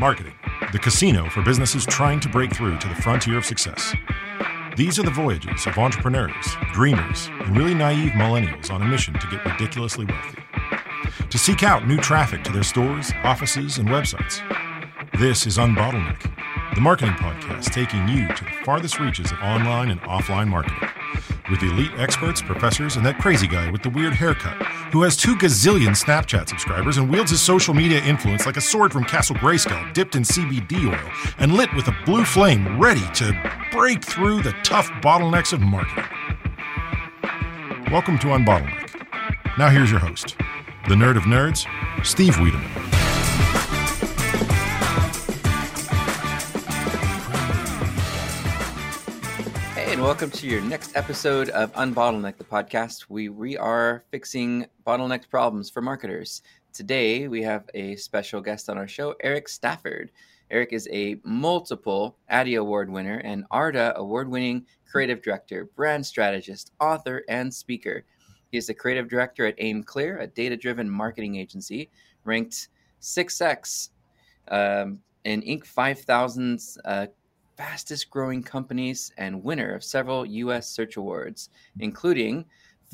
Marketing, the casino for businesses trying to break through to the frontier of success. These are the voyages of entrepreneurs, dreamers, and really naive millennials on a mission to get ridiculously wealthy, to seek out new traffic to their stores, offices, and websites. This is Unbottleneck, the marketing podcast taking you to the farthest reaches of online and offline marketing, with elite experts, professors, and that crazy guy with the weird haircut who has 2 gazillion Snapchat subscribers and wields his social media influence like a sword from Castle Grayskull dipped in CBD oil and lit with a blue flame ready to break through the tough bottlenecks of marketing. Welcome to Unbottleneck. Now here's your host, the nerd of nerds, Steve Wiedemann. And welcome to your next episode of Unbottleneck, the podcast. We are fixing bottleneck problems for marketers. Today, we have a special guest on our show, Eric Stafford. Eric is a multiple Addie Award winner and ARDA award-winning creative director, brand strategist, author, and speaker. He is the creative director at AimClear, a data-driven marketing agency, ranked 6X in Inc. 5000's fastest growing companies and winner of several U.S. search awards, including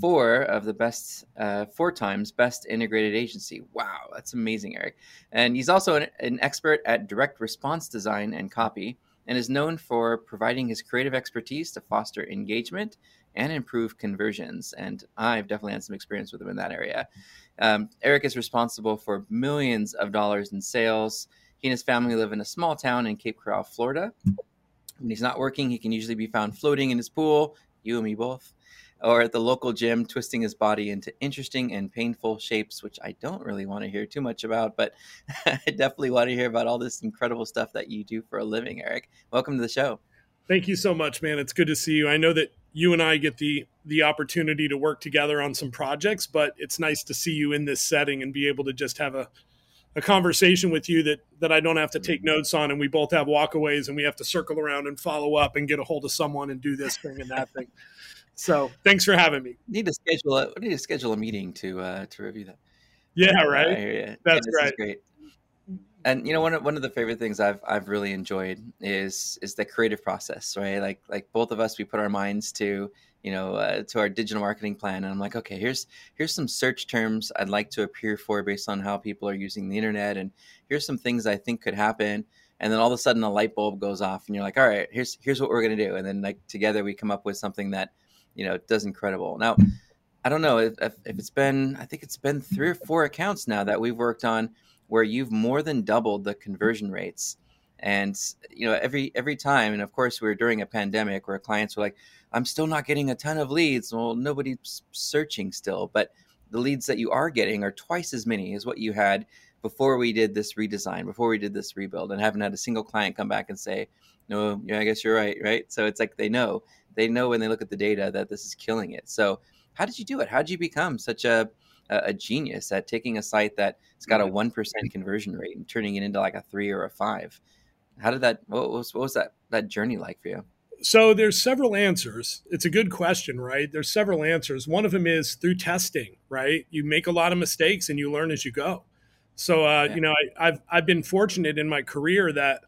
4 of the best, 4 times best integrated agency. Wow, that's amazing, Eric. And he's also an expert at direct response design and copy, and is known for providing his creative expertise to foster engagement and improve conversions. And I've definitely had some experience with him in that area. Eric is responsible for millions of dollars in sales. He and his family live in a small town in Cape Coral, Florida. When he's not working, he can usually be found floating in his pool, you and me both, or at the local gym, twisting his body into interesting and painful shapes, which I don't really want to hear too much about, but I definitely want to hear about all this incredible stuff that you do for a living, Eric. Welcome to the show. Thank you so much, man. It's good to see you. I know that you and I get the opportunity to work together on some projects, but it's nice to see you in this setting and be able to just have a conversation with you that I don't have to take notes on, and we both have walkaways and we have to circle around and follow up and get a hold of someone and do this thing and that thing. So thanks for having me. We need to schedule a meeting to review that. Yeah, right. I hear you. That's right. Great. And you know, one of the favorite things I've really enjoyed is the creative process, right? Like both of us, we put our minds to, you know, to our digital marketing plan. And I'm like, okay, here's some search terms I'd like to appear for based on how people are using the internet. And here's some things I think could happen. And then all of a sudden a light bulb goes off and you're like, all right, here's what we're going to do. And then like together we come up with something that, you know, does incredible. Now, I don't know if it's been, I think it's been 3 or 4 accounts now that we've worked on where you've more than doubled the conversion rates. And, you know, every time, and of course we were during a pandemic where clients were like, I'm still not getting a ton of leads. Well, nobody's searching still, but the leads that you are getting are twice as many as what you had before we did this redesign, before we did this rebuild, and haven't had a single client come back and say, no, yeah, I guess you're right, right? So it's like they know when they look at the data that this is killing it. So how did you do it? How did you become such a genius at taking a site that's got a 1% conversion rate and turning it into like a 3 or a 5? How did that? What was that journey like for you? So there's several answers. It's a good question, right? There's several answers. One of them is through testing, right? You make a lot of mistakes and you learn as you go. So yeah. You know, I've been fortunate in my career that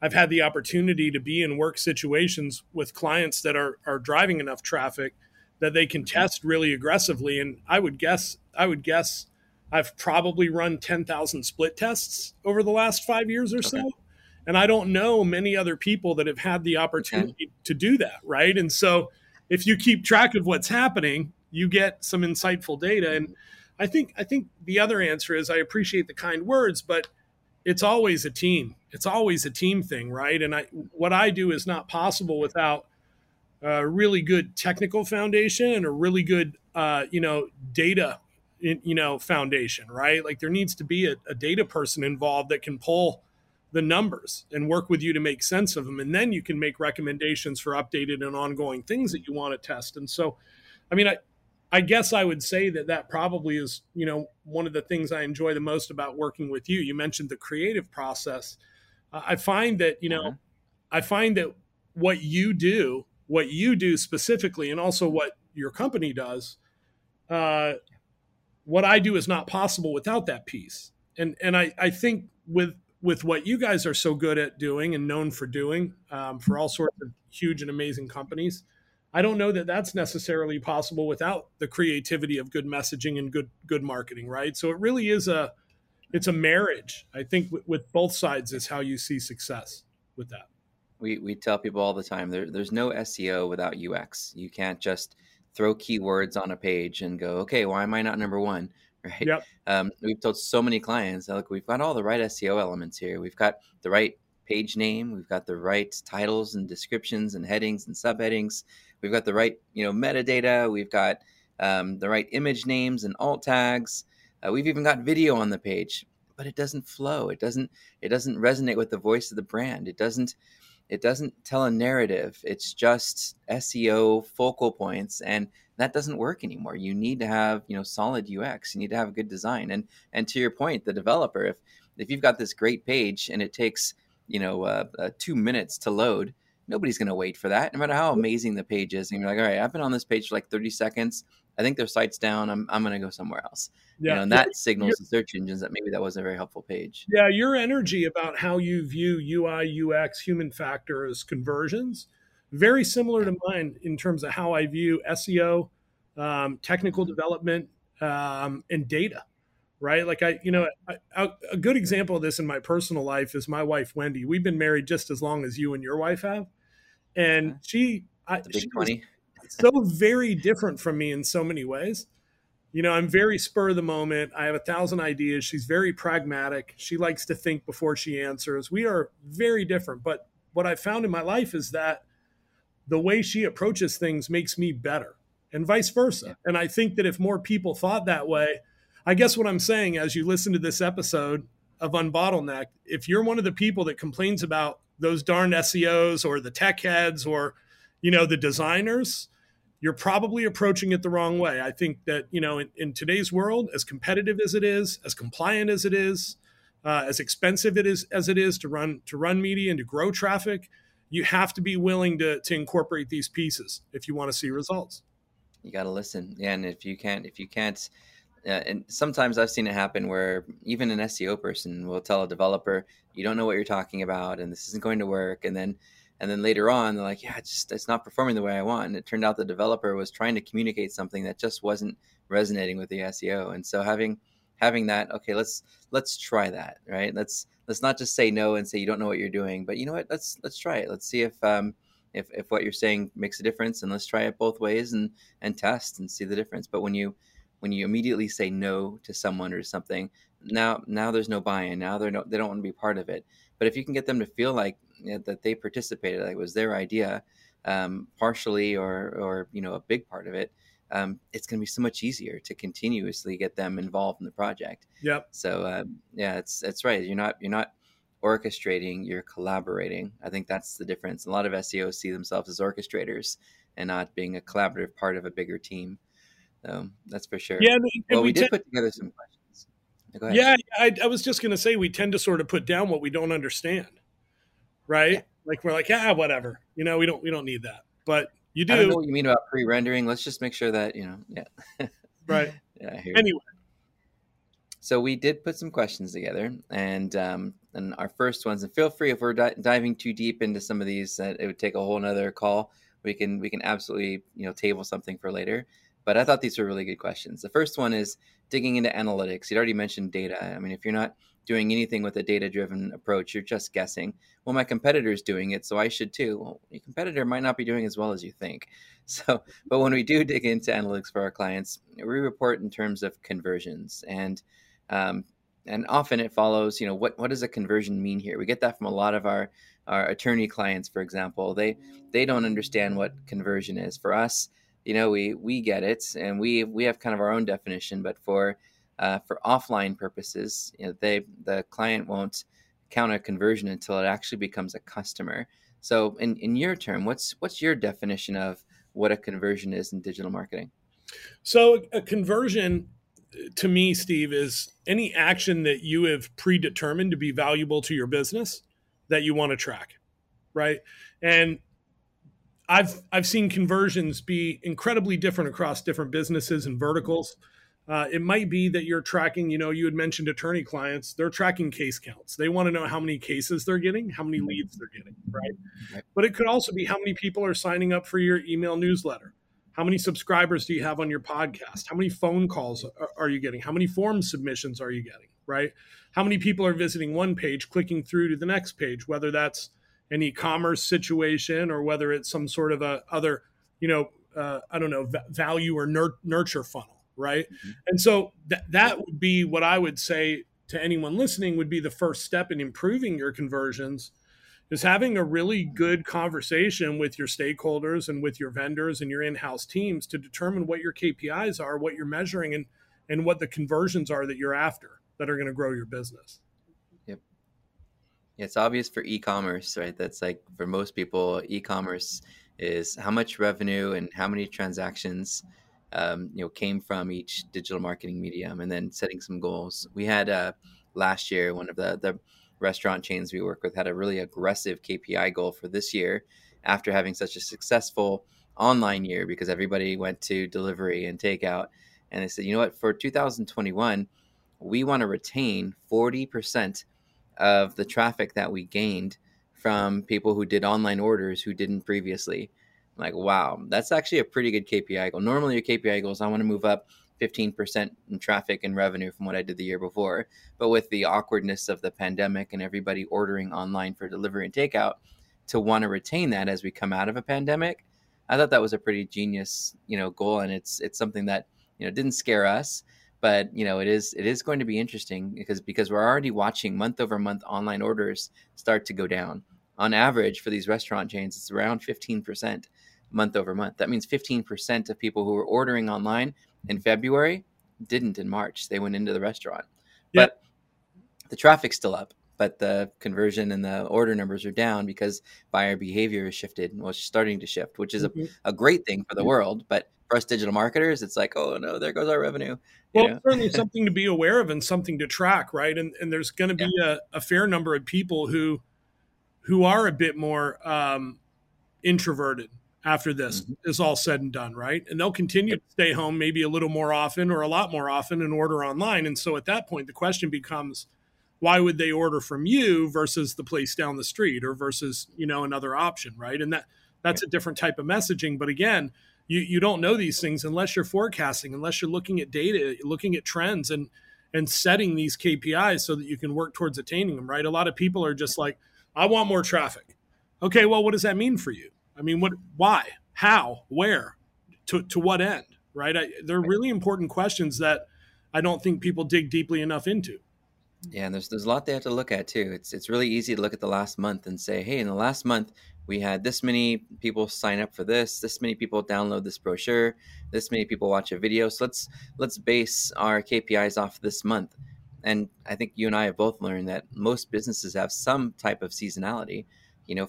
I've had the opportunity to be in work situations with clients that are driving enough traffic that they can test really aggressively. And I would guess I've probably run 10,000 split tests over the last 5 years or so. Okay. And I don't know many other people that have had the opportunity to do that, right? And so if you keep track of what's happening, you get some insightful data. And I think the other answer is I appreciate the kind words, but it's always a team. It's always a team thing, right? And what I do is not possible without a really good technical foundation and a really good, data, foundation, right? Like there needs to be a data person involved that can pull the numbers and work with you to make sense of them. And then you can make recommendations for updated and ongoing things that you want to test. And so, I mean, I guess I would say that probably is, you know, one of the things I enjoy the most about working with you. You mentioned the creative process. I find that what you do specifically, and also what your company does, what I do is not possible without that piece. And I think with with what you guys are so good at doing and known for doing for all sorts of huge and amazing companies, I don't know that that's necessarily possible without the creativity of good messaging and good marketing, right? So it really is a marriage. I think with both sides is how you see success with that. We tell people all the time, there's no SEO without UX. You can't just throw keywords on a page and go, okay, why am I not number one? Right. Yep. We've told so many clients, like, we've got all the right SEO elements here. We've got the right page name. We've got the right titles and descriptions and headings and subheadings. We've got the right, metadata. We've got the right image names and alt tags. We've even got video on the page, but it doesn't flow. It doesn't resonate with the voice of the brand. It doesn't tell a narrative. It's just SEO focal points, and that doesn't work anymore. You need to have, solid UX. You need to have a good design. And to your point, the developer, if you've got this great page and it takes, 2 minutes to load, nobody's going to wait for that, no matter how amazing the page is. And you're like, all right, I've been on this page for like 30 seconds. I think their site's down. I'm going to go somewhere else. Yeah. And that signals to search engines that maybe that wasn't a very helpful page. Yeah. Your energy about how you view UI, UX, human factors, conversions, very similar to mine in terms of how I view SEO, technical development, and data, right? Like a good example of this in my personal life is my wife, Wendy. We've been married just as long as you and your wife have. And she was so very different from me in so many ways. I'm very spur of the moment. I have 1,000 ideas. She's very pragmatic. She likes to think before she answers. We are very different. But what I found in my life is that the way she approaches things makes me better, and vice versa. Yeah. And I think that if more people thought that way, I guess what I'm saying, as you listen to this episode of Unbottleneck, if you're one of the people that complains about those darn SEOs or the tech heads or, the designers, you're probably approaching it the wrong way. I think that, in today's world, as competitive as it is, as compliant as it is, as expensive as it is to run media and to grow traffic, you have to be willing to incorporate these pieces if you want to see results. You got to listen. Yeah, and if you can't, and sometimes I've seen it happen where even an SEO person will tell a developer, you don't know what you're talking about and this isn't going to work. And then later on, they're like, yeah, it's not performing the way I want. And it turned out the developer was trying to communicate something that just wasn't resonating with the SEO. And so having that, okay, let's try that, right? Let's not just say no and say you don't know what you're doing, but you know what? Let's try it. Let's see if what you're saying makes a difference, and let's try it both ways and test and see the difference. But when you immediately say no to someone or something, now there's no buy-in. Now they don't want to be part of it. But if you can get them to feel like that they participated, like it was their idea, partially or a big part of it, it's going to be so much easier to continuously get them involved in the project. Yep. So that's right. You're not orchestrating, you're collaborating. I think that's the difference. A lot of SEOs see themselves as orchestrators and not being a collaborative part of a bigger team. So that's for sure. Yeah. We did put together some questions. Go ahead. Yeah, I was just going to say we tend to sort of put down what we don't understand, right? Yeah. Like we're like, whatever. We don't need that, but. You do. I don't know what you mean about pre-rendering. Let's just make sure that, yeah. Right. Yeah. Anyway. So we did put some questions together, and our first ones, and feel free if we're diving too deep into some of these, that it would take a whole nother call. We can absolutely, table something for later, but I thought these were really good questions. The first one is digging into analytics. You'd already mentioned data. I mean, if you're not doing anything with a data-driven approach, you're just guessing. Well, my competitor's doing it, so I should too. Well, your competitor might not be doing as well as you think. So, but when we do dig into analytics for our clients, we report in terms of conversions, and often it follows. What does a conversion mean here? We get that from a lot of our attorney clients, for example. They don't understand what conversion is. For us, we get it, and we have kind of our own definition, but for offline purposes, the client won't count a conversion until it actually becomes a customer. So in your term, what's your definition of what a conversion is in digital marketing? So a conversion to me, Steve, is any action that you have predetermined to be valuable to your business that you want to track, right? And I've seen conversions be incredibly different across different businesses and verticals. It might be that you're tracking, you know, you had mentioned attorney clients, they're tracking case counts. They want to know how many cases they're getting, how many leads they're getting, right? But it could also be how many people are signing up for your email newsletter. How many subscribers do you have on your podcast? How many phone calls are you getting? How many form submissions are you getting, right? How many people are visiting one page, clicking through to the next page, whether that's an e-commerce situation or whether it's some sort of a other, you know, I don't know, value or nurture funnel. Right. Mm-hmm. And so that would be what I would say to anyone listening would be the first step in improving your conversions is having a really good conversation with your stakeholders and with your vendors and your in-house teams to determine what your KPIs are, what you're measuring and what the conversions are that you're after that are going to grow your business. Yep. Yeah, it's obvious for e-commerce, right? That's like for most people, e-commerce is how much revenue and how many transactions came from each digital marketing medium, and then setting some goals. We had last year, one of the restaurant chains we work with had a really aggressive KPI goal for this year after having such a successful online year because everybody went to delivery and takeout. And they said, you know what, for 2021, we want to retain 40% of the traffic that we gained from people who did online orders who didn't previously. Like, wow, that's actually a pretty good KPI goal. Normally your KPI goals, I want to move up 15% in traffic and revenue from what I did the year before. But with the awkwardness of the pandemic and everybody ordering online for delivery and takeout, to want to retain that as we come out of a pandemic, I thought that was a pretty genius, goal. And it's something that, didn't scare us, but it is going to be interesting because we're already watching month over month online orders start to go down. On average for these restaurant chains, it's around 15%. Month over month. That means 15% of people who were ordering online in February didn't in March. They went into the restaurant. Yep. But the traffic's still up, but the conversion and the order numbers are down because buyer behavior has shifted and was starting to shift, which is a great thing for the world. But for us digital marketers, it's like, oh no, there goes our revenue. It's certainly something to be aware of and something to track, right? And there's going to be a fair number of people who are a bit more introverted after this is all said and done, right? And they'll continue to stay home maybe a little more often or a lot more often and order online. And so at that point, the question becomes, why would they order from you versus the place down the street or versus, another option, right? And that's a different type of messaging. But again, you don't know these things unless you're forecasting, unless you're looking at data, looking at trends and setting these KPIs so that you can work towards attaining them, right? A lot of people are just like, I want more traffic. Okay, well, what does that mean for you? I mean, what, why, how, where, to what end, right? They're really important questions that I don't think people dig deeply enough into. Yeah, and there's a lot they have to look at too. It's really easy to look at the last month and say, hey, in the last month, we had this many people sign up for this many people download this brochure, this many people watch a video. So let's base our KPIs off this month. And I think you and I have both learned that most businesses have some type of seasonality.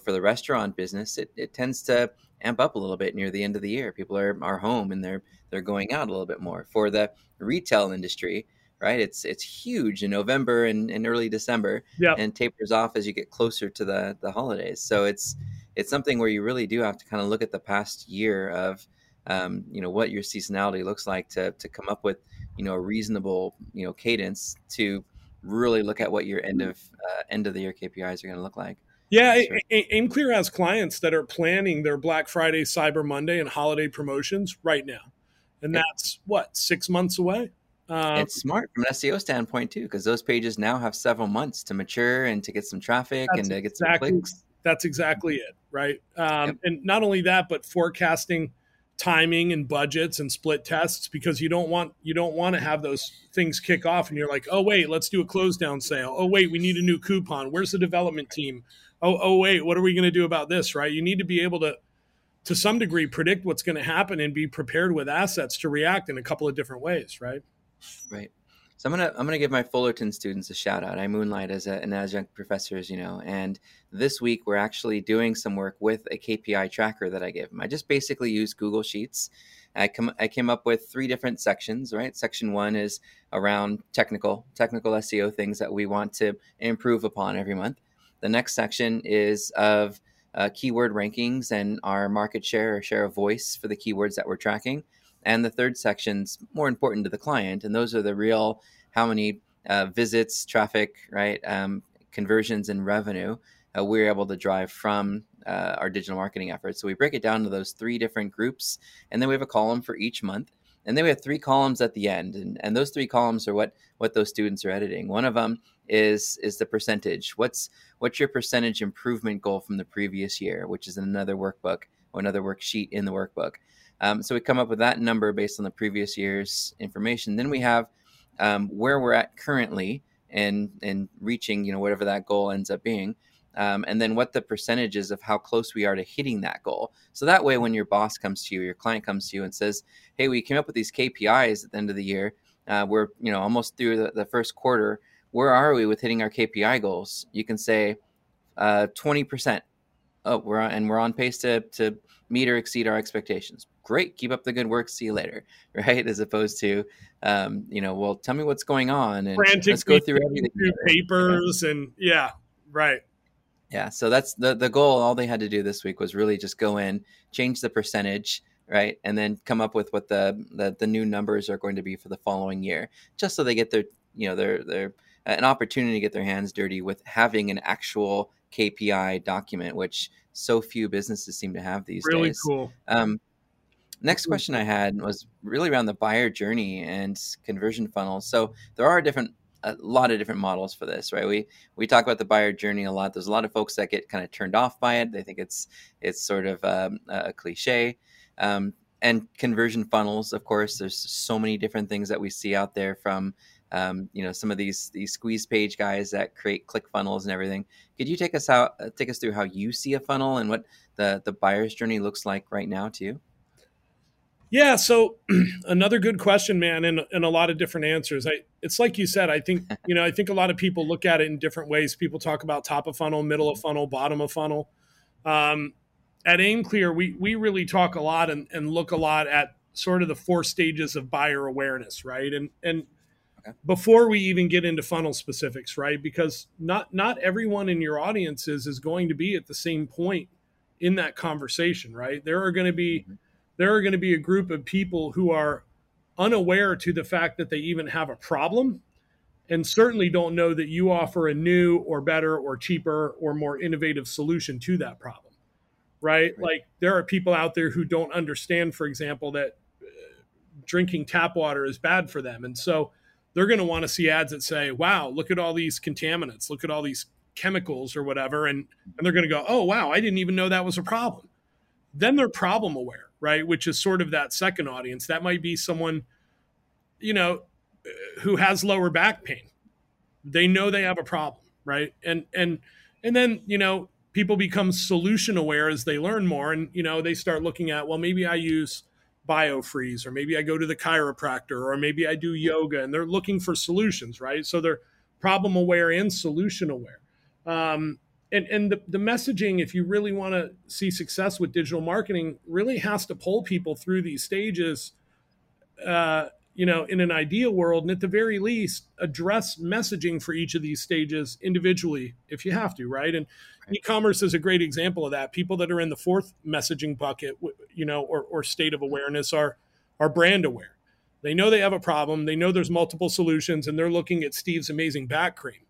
For the restaurant business, it tends to amp up a little bit near the end of the year. People are home and they're going out a little bit more. For the retail industry, right? It's huge in November and early December and tapers off as you get closer to the holidays. So it's something where you really do have to kind of look at the past year of, what your seasonality looks like to come up with, a reasonable, cadence to really look at what your end of the year KPIs are going to look like. Yeah, AimClear has clients that are planning their Black Friday, Cyber Monday, and holiday promotions right now. And that's, 6 months away? It's smart from an SEO standpoint, too, because those pages now have several months to mature and to get some traffic and to get some clicks. That's exactly it, right? And not only that, but forecasting timing and budgets and split tests, because you don't want to have those things kick off and you're like, oh, wait, let's do a close down sale. Oh, wait, we need a new coupon. Where's the development team? Oh, wait, what are we going to do about this, right? You need to be able to some degree, predict what's going to happen and be prepared with assets to react in a couple of different ways, right? Right. So I'm going to give my Fullerton students a shout out. I moonlight as an adjunct professor, and this week we're actually doing some work with a KPI tracker that I give them. I just basically use Google Sheets. I came up with three different sections, right? Section one is around technical SEO things that we want to improve upon every month. The next section is of keyword rankings and our market share or share of voice for the keywords that we're tracking. And the third section's more important to the client. And those are the real, how many visits, traffic, right? Conversions and revenue we're able to drive from our digital marketing efforts. So we break it down to those three different groups. And then we have a column for each month. And then we have three columns at the end. And those three columns are what those students are editing. One of them is the percentage. What's your percentage improvement goal from the previous year, which is another workbook or another worksheet in the workbook. So we come up with that number based on the previous year's information. Then we have where we're at currently and reaching, you know, whatever that goal ends up being. And then what the percentage is of how close we are to hitting that goal. So that way, when your boss comes to you, your client comes to you and says, hey, we came up with these KPIs at the end of the year. We're, you know, almost through the first quarter. Where are we with hitting our KPI goals? You can say 20%. Oh, we're on pace to meet or exceed our expectations. Great. Keep up the good work. See you later. Right. As opposed to, you know, well, tell me what's going on. And let's go through everything. Papers, yeah. And yeah, right. Yeah. So that's the goal. All they had to do this week was really just go in, change the percentage, right? And then come up with what the new numbers are going to be for the following year, just so they get their, you know, their an opportunity to get their hands dirty with having an actual KPI document, which so few businesses seem to have these really days. Really cool. Next question I had was really around the buyer journey and conversion funnels. So there are a lot of different models for this, right? We talk about the buyer journey a lot. There's a lot of folks that get kind of turned off by it. They think it's sort of a cliche. And conversion funnels, of course, there's so many different things that we see out there from, you know, some of these squeeze page guys that create click funnels and everything. Could you take us through how you see a funnel and what the buyer's journey looks like right now to you? Yeah. So another good question, man, and a lot of different answers. It's like you said, I think a lot of people look at it in different ways. People talk about top of funnel, middle of funnel, bottom of funnel. At AimClear, we really talk a lot and look a lot at sort of the four stages of buyer awareness, right? And okay. Before we even get into funnel specifics, right? Because not everyone in your audience is going to be at the same point in that conversation, right? There are going to be a group of people who are unaware to the fact that they even have a problem and certainly don't know that you offer a new or better or cheaper or more innovative solution to that problem, right? Like there are people out there who don't understand, for example, that drinking tap water is bad for them. And so they're going to want to see ads that say, wow, look at all these contaminants, look at all these chemicals or whatever. And they're going to go, oh, wow, I didn't even know that was a problem. Then they're problem aware, right? Which is sort of that second audience. That might be someone, you know, who has lower back pain. They know they have a problem, right? And then, you know, people become solution aware as they learn more. And, you know, they start looking at, well, maybe I use Biofreeze, or maybe I go to the chiropractor, or maybe I do yoga, and they're looking for solutions, right? So they're problem aware and solution aware. And the messaging, if you really want to see success with digital marketing, really has to pull people through these stages, you know, in an ideal world. And at the very least, address messaging for each of these stages individually if you have to, right? And e-commerce is a great example of that. People that are in the fourth messaging bucket, you know, or state of awareness are brand aware. They know they have a problem. They know there's multiple solutions, and they're looking at Steve's amazing back cream.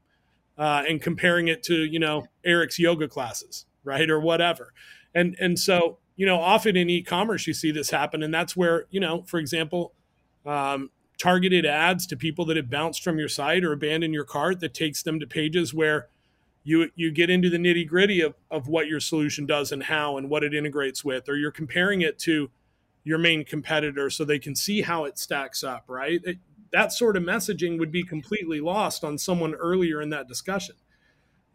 And comparing it to, you know, Eric's yoga classes, right? Or whatever. And so, you know, often in e-commerce, you see this happen. And that's where, you know, for example, targeted ads to people that have bounced from your site or abandoned your cart that takes them to pages where you get into the nitty gritty of what your solution does and how and what it integrates with, or you're comparing it to your main competitor so they can see how it stacks up, right? That sort of messaging would be completely lost on someone earlier in that discussion.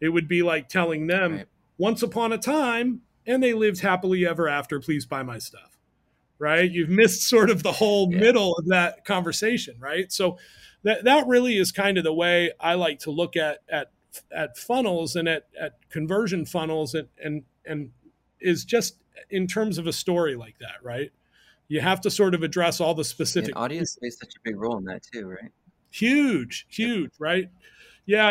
It would be like telling them, right, once upon a time, and they lived happily ever after, please buy my stuff, right? You've missed sort of the whole middle of that conversation, right? So that really is kind of the way I like to look at funnels and at conversion funnels and is just in terms of a story like that, right? You have to sort of address all the specific. And audience plays such a big role in that too, right? Huge, right? Yeah,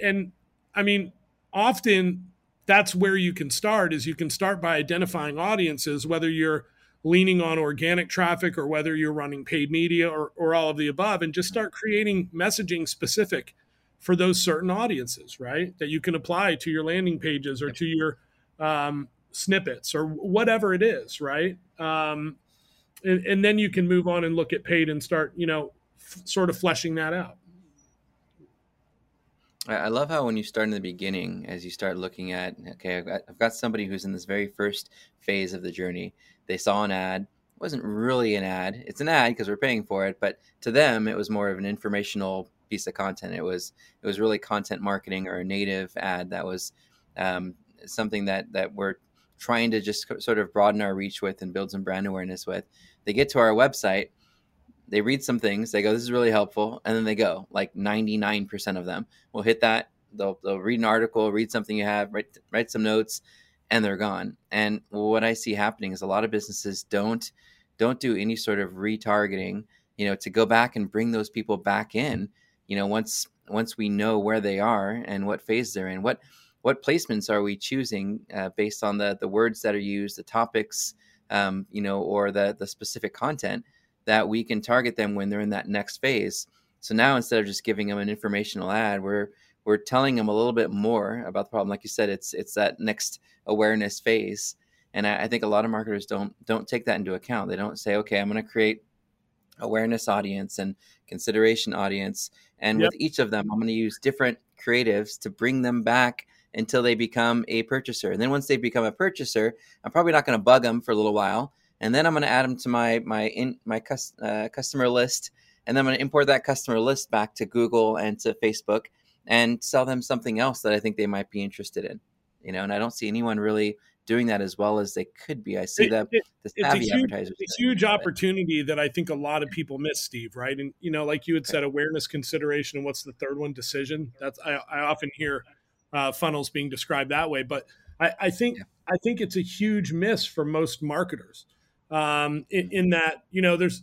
and I mean, often that's where you can start by identifying audiences, whether you're leaning on organic traffic or whether you're running paid media or all of the above, and just start creating messaging specific for those certain audiences, right? That you can apply to your landing pages or to your snippets or whatever it is, right? And then you can move on and look at paid and start, you know, sort of fleshing that out. I love how when you start in the beginning, as you start looking at, okay, I've got somebody who's in this very first phase of the journey. They saw an ad. It wasn't really an ad. It's an ad because we're paying for it. But to them, it was more of an informational piece of content. It was really content marketing or a native ad that was something that we're trying to just sort of broaden our reach with and build some brand awareness with. They get to our website. They read some things, they go, this is really helpful. And then they go, like 99% of them will hit that. They'll read an article, read something you have, write some notes, and they're gone. And what I see happening is a lot of businesses don't do any sort of retargeting, you know, to go back and bring those people back in, you know, once we know where they are and what phase they're in, what placements are we choosing based on the words that are used, the topics, you know, or the specific content, that we can target them when they're in that next phase. So now instead of just giving them an informational ad, we're telling them a little bit more about the problem. Like you said, it's that next awareness phase. And I think a lot of marketers don't take that into account. They don't say, okay, I'm going to create awareness audience and consideration audience. And with each of them, I'm going to use different creatives to bring them back until they become a purchaser. And then once they become a purchaser, I'm probably not going to bug them for a little while. And then I'm going to add them to my customer list, and then I'm going to import that customer list back to Google and to Facebook and sell them something else that I think they might be interested in, you know. And I don't see anyone really doing that as well as they could be. I see that the savvy advertisers. It's a huge opportunity that I think a lot of people miss, Steve. Right, and you know, like you had said, awareness, consideration, and what's the third one? Decision. That's I often hear funnels being described that way, but I think it's a huge miss for most marketers. In that, you know, there's,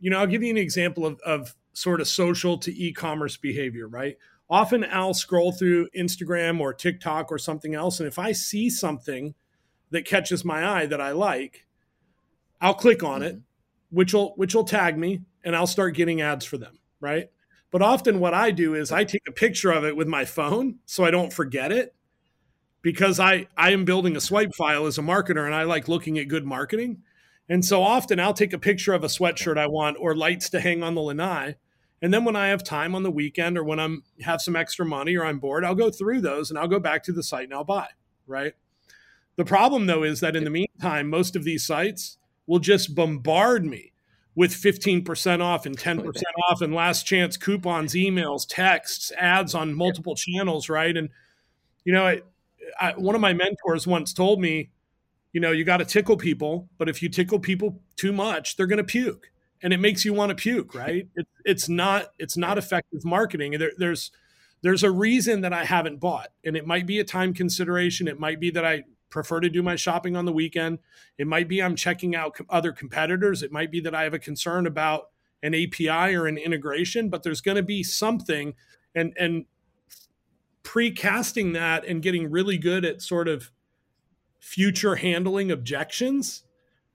you know, I'll give you an example of sort of social to e-commerce behavior, right? Often I'll scroll through Instagram or TikTok or something else. And if I see something that catches my eye that I like, I'll click on it, which will tag me, and I'll start getting ads for them. Right. But often what I do is I take a picture of it with my phone so I don't forget it, because I am building a swipe file as a marketer, and I like looking at good marketing. And so often I'll take a picture of a sweatshirt I want or lights to hang on the lanai. And then when I have time on the weekend or when I have some extra money or I'm bored, I'll go through those and I'll go back to the site and I'll buy, right? The problem though is that in the meantime, most of these sites will just bombard me with 15% off and 10% off and last chance coupons, emails, texts, ads on multiple channels, right? And, you know, one of my mentors once told me, you know, you got to tickle people, but if you tickle people too much, they're going to puke, and it makes you want to puke, right? It's not effective marketing. There's a reason that I haven't bought, and it might be a time consideration. It might be that I prefer to do my shopping on the weekend. It might be I'm checking out other competitors. It might be that I have a concern about an API or an integration, but there's going to be something, and precasting that and getting really good at sort of future handling objections,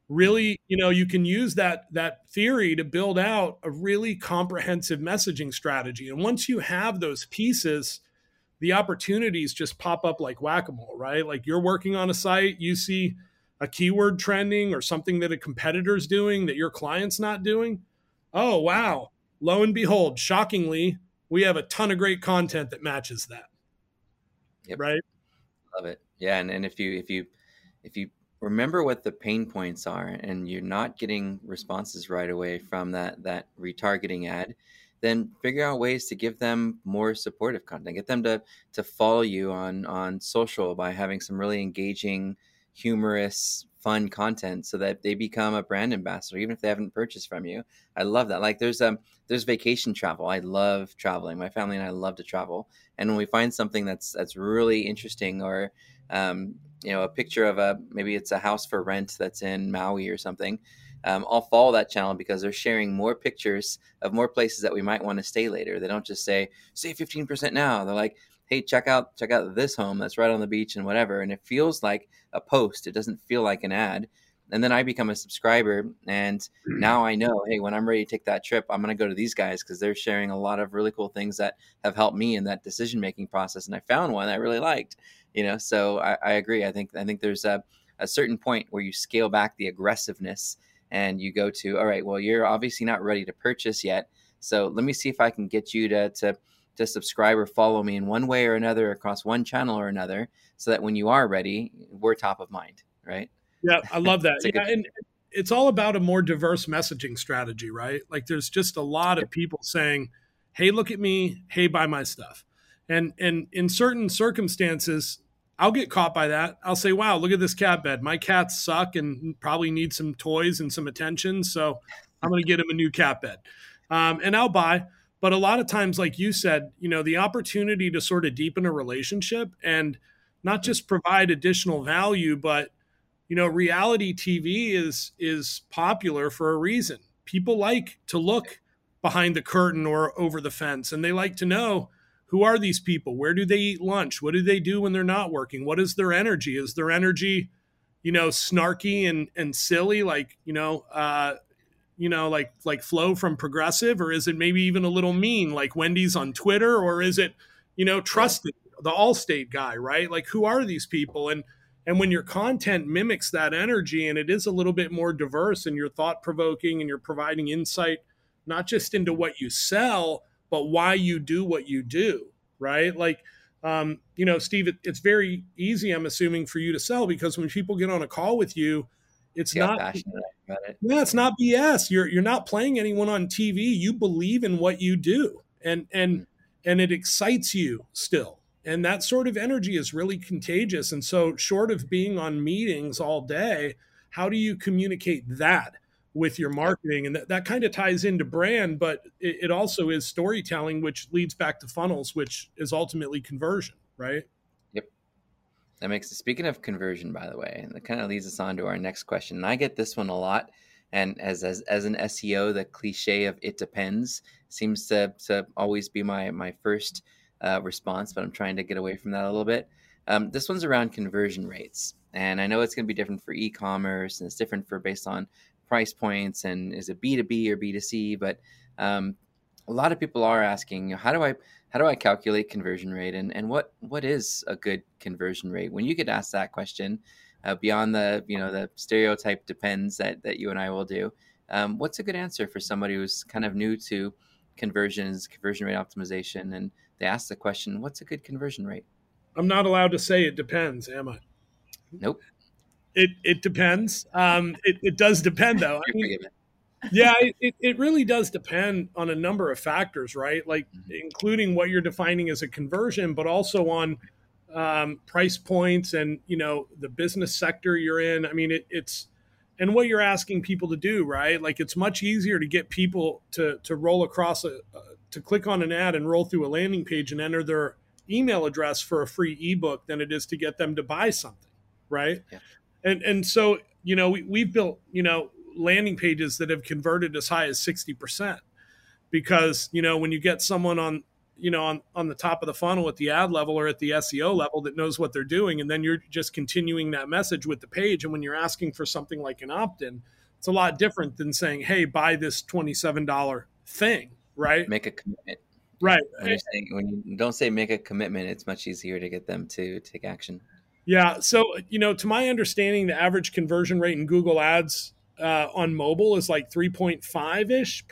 really, you know, you can use that theory to build out a really comprehensive messaging strategy. And once you have those pieces, the opportunities just pop up like whack-a-mole, right? Like you're working on a site, you see a keyword trending or something that a competitor's doing that your client's not doing. Oh, wow. Lo and behold, shockingly, we have a ton of great content that matches that. Yep. Right? Love it. Yeah. And if you remember what the pain points are and you're not getting responses right away from that retargeting ad, then figure out ways to give them more supportive content. Get them to follow you on social by having some really engaging, humorous, fun content so that they become a brand ambassador, even if they haven't purchased from you. I love that. Like there's vacation travel. I love traveling. My family and I love to travel. And when we find something that's really interesting or, you know, a picture of maybe it's a house for rent that's in Maui or something, I'll follow that channel because they're sharing more pictures of more places that we might want to stay later. They don't just say, save 15% now. They're like, hey, check out this home that's right on the beach and whatever. And it feels like a post. It doesn't feel like an ad. And then I become a subscriber, and now I know, hey, when I'm ready to take that trip, I'm going to go to these guys because they're sharing a lot of really cool things that have helped me in that decision-making process. And I found one that I really liked, you know, so I agree. I think there's a certain point where you scale back the aggressiveness and you go to, all right, well, you're obviously not ready to purchase yet. So let me see if I can get you to subscribe or follow me in one way or another across one channel or another, so that when you are ready, we're top of mind, right? Yeah, I love that. And it's all about a more diverse messaging strategy, right? Like there's just a lot of people saying, hey, look at me. Hey, buy my stuff. And in certain circumstances, I'll get caught by that. I'll say, wow, look at this cat bed. My cats suck and probably need some toys and some attention. So I'm going to get him a new cat bed. And I'll buy. But a lot of times, like you said, you know, the opportunity to sort of deepen a relationship and not just provide additional value, but you know, reality TV is popular for a reason. People like to look behind the curtain or over the fence, and they like to know, who are these people? Where do they eat lunch? What do they do when they're not working? What is their energy? Is their energy, you know, snarky and silly, like, you know, like Flo from Progressive, or is it maybe even a little mean, like Wendy's on Twitter, or is it, you know, trusted, the Allstate guy, right? Like, who are these people? And when your content mimics that energy and it is a little bit more diverse and you're thought-provoking and you're providing insight, not just into what you sell, but why you do what you do, right? Like, you know, Steve, it's very easy, I'm assuming, for you to sell, because when people get on a call with you, it's not passionate about it. Yeah, it's not BS. You're not playing anyone on TV. You believe in what you do, and it excites you still. And that sort of energy is really contagious. And so short of being on meetings all day, how do you communicate that with your marketing? And that kind of ties into brand, but it also is storytelling, which leads back to funnels, which is ultimately conversion, right? Yep. That makes it. Speaking of conversion, by the way, that kind of leads us on to our next question. And I get this one a lot. And as an SEO, the cliche of it depends seems to always be my first response, but I'm trying to get away from that a little bit. This one's around conversion rates. And I know it's going to be different for e-commerce, and it's different for based on price points and is it B2B or B2C, but a lot of people are asking, how do I calculate conversion rate, and what is a good conversion rate? When you get asked that question, beyond the, you know, the stereotype depends that you and I will do, what's a good answer for somebody who's kind of new to conversions, conversion rate optimization, and they ask the question, what's a good conversion rate? I'm not allowed to say it depends, am I? Nope. It depends. It does depend, though. I mean, yeah, it really does depend on a number of factors, right? Like including what you're defining as a conversion, but also on price points and, you know, the business sector you're in. I mean, it's and what you're asking people to do, right? Like it's much easier to get people to roll across to click on an ad and roll through a landing page and enter their email address for a free ebook than it is to get them to buy something, right? Yeah. And so, you know, we've built, you know, landing pages that have converted as high as 60%, because, you know, when you get someone on, you know, on the top of the funnel at the ad level or at the SEO level that knows what they're doing, and then you're just continuing that message with the page. And when you're asking for something like an opt-in, it's a lot different than saying, hey, buy this $27 thing, right? Make a commitment. Right. When you don't say make a commitment, it's much easier to get them to take action. Yeah. So, you know, to my understanding, the average conversion rate in Google Ads on mobile is like 3.5%-ish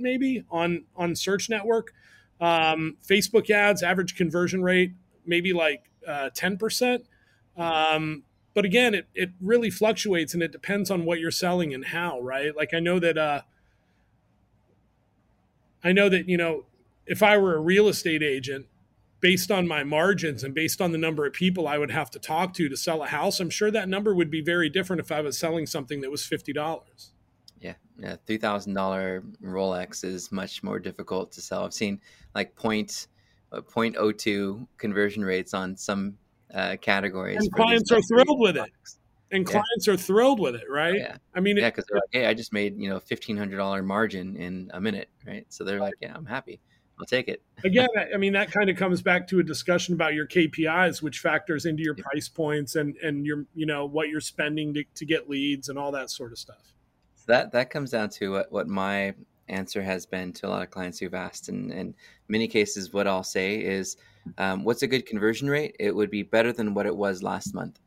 maybe on search network. Facebook ads, average conversion rate, maybe like 10%. But again, it really fluctuates, and it depends on what you're selling and how, right? Like I know that, you know, if I were a real estate agent, based on my margins and based on the number of people I would have to talk to sell a house, I'm sure that number would be very different if I was selling something that was $50. Yeah, $3,000 Rolex is much more difficult to sell. I've seen like 0.02 conversion rates on some categories. And clients are thrilled with it. And clients are thrilled with it, right? Yeah. I mean, yeah, because they're like, hey, I just made, you know, $1,500 margin in a minute, right? So they're like, yeah, I'm happy. I'll take it. Again, I mean, that kind of comes back to a discussion about your KPIs, which factors into your price points and your, you know, what you're spending to get leads and all that sort of stuff. So that comes down to what my answer has been to a lot of clients who've asked. And in many cases, what I'll say is, what's a good conversion rate? It would be better than what it was last month.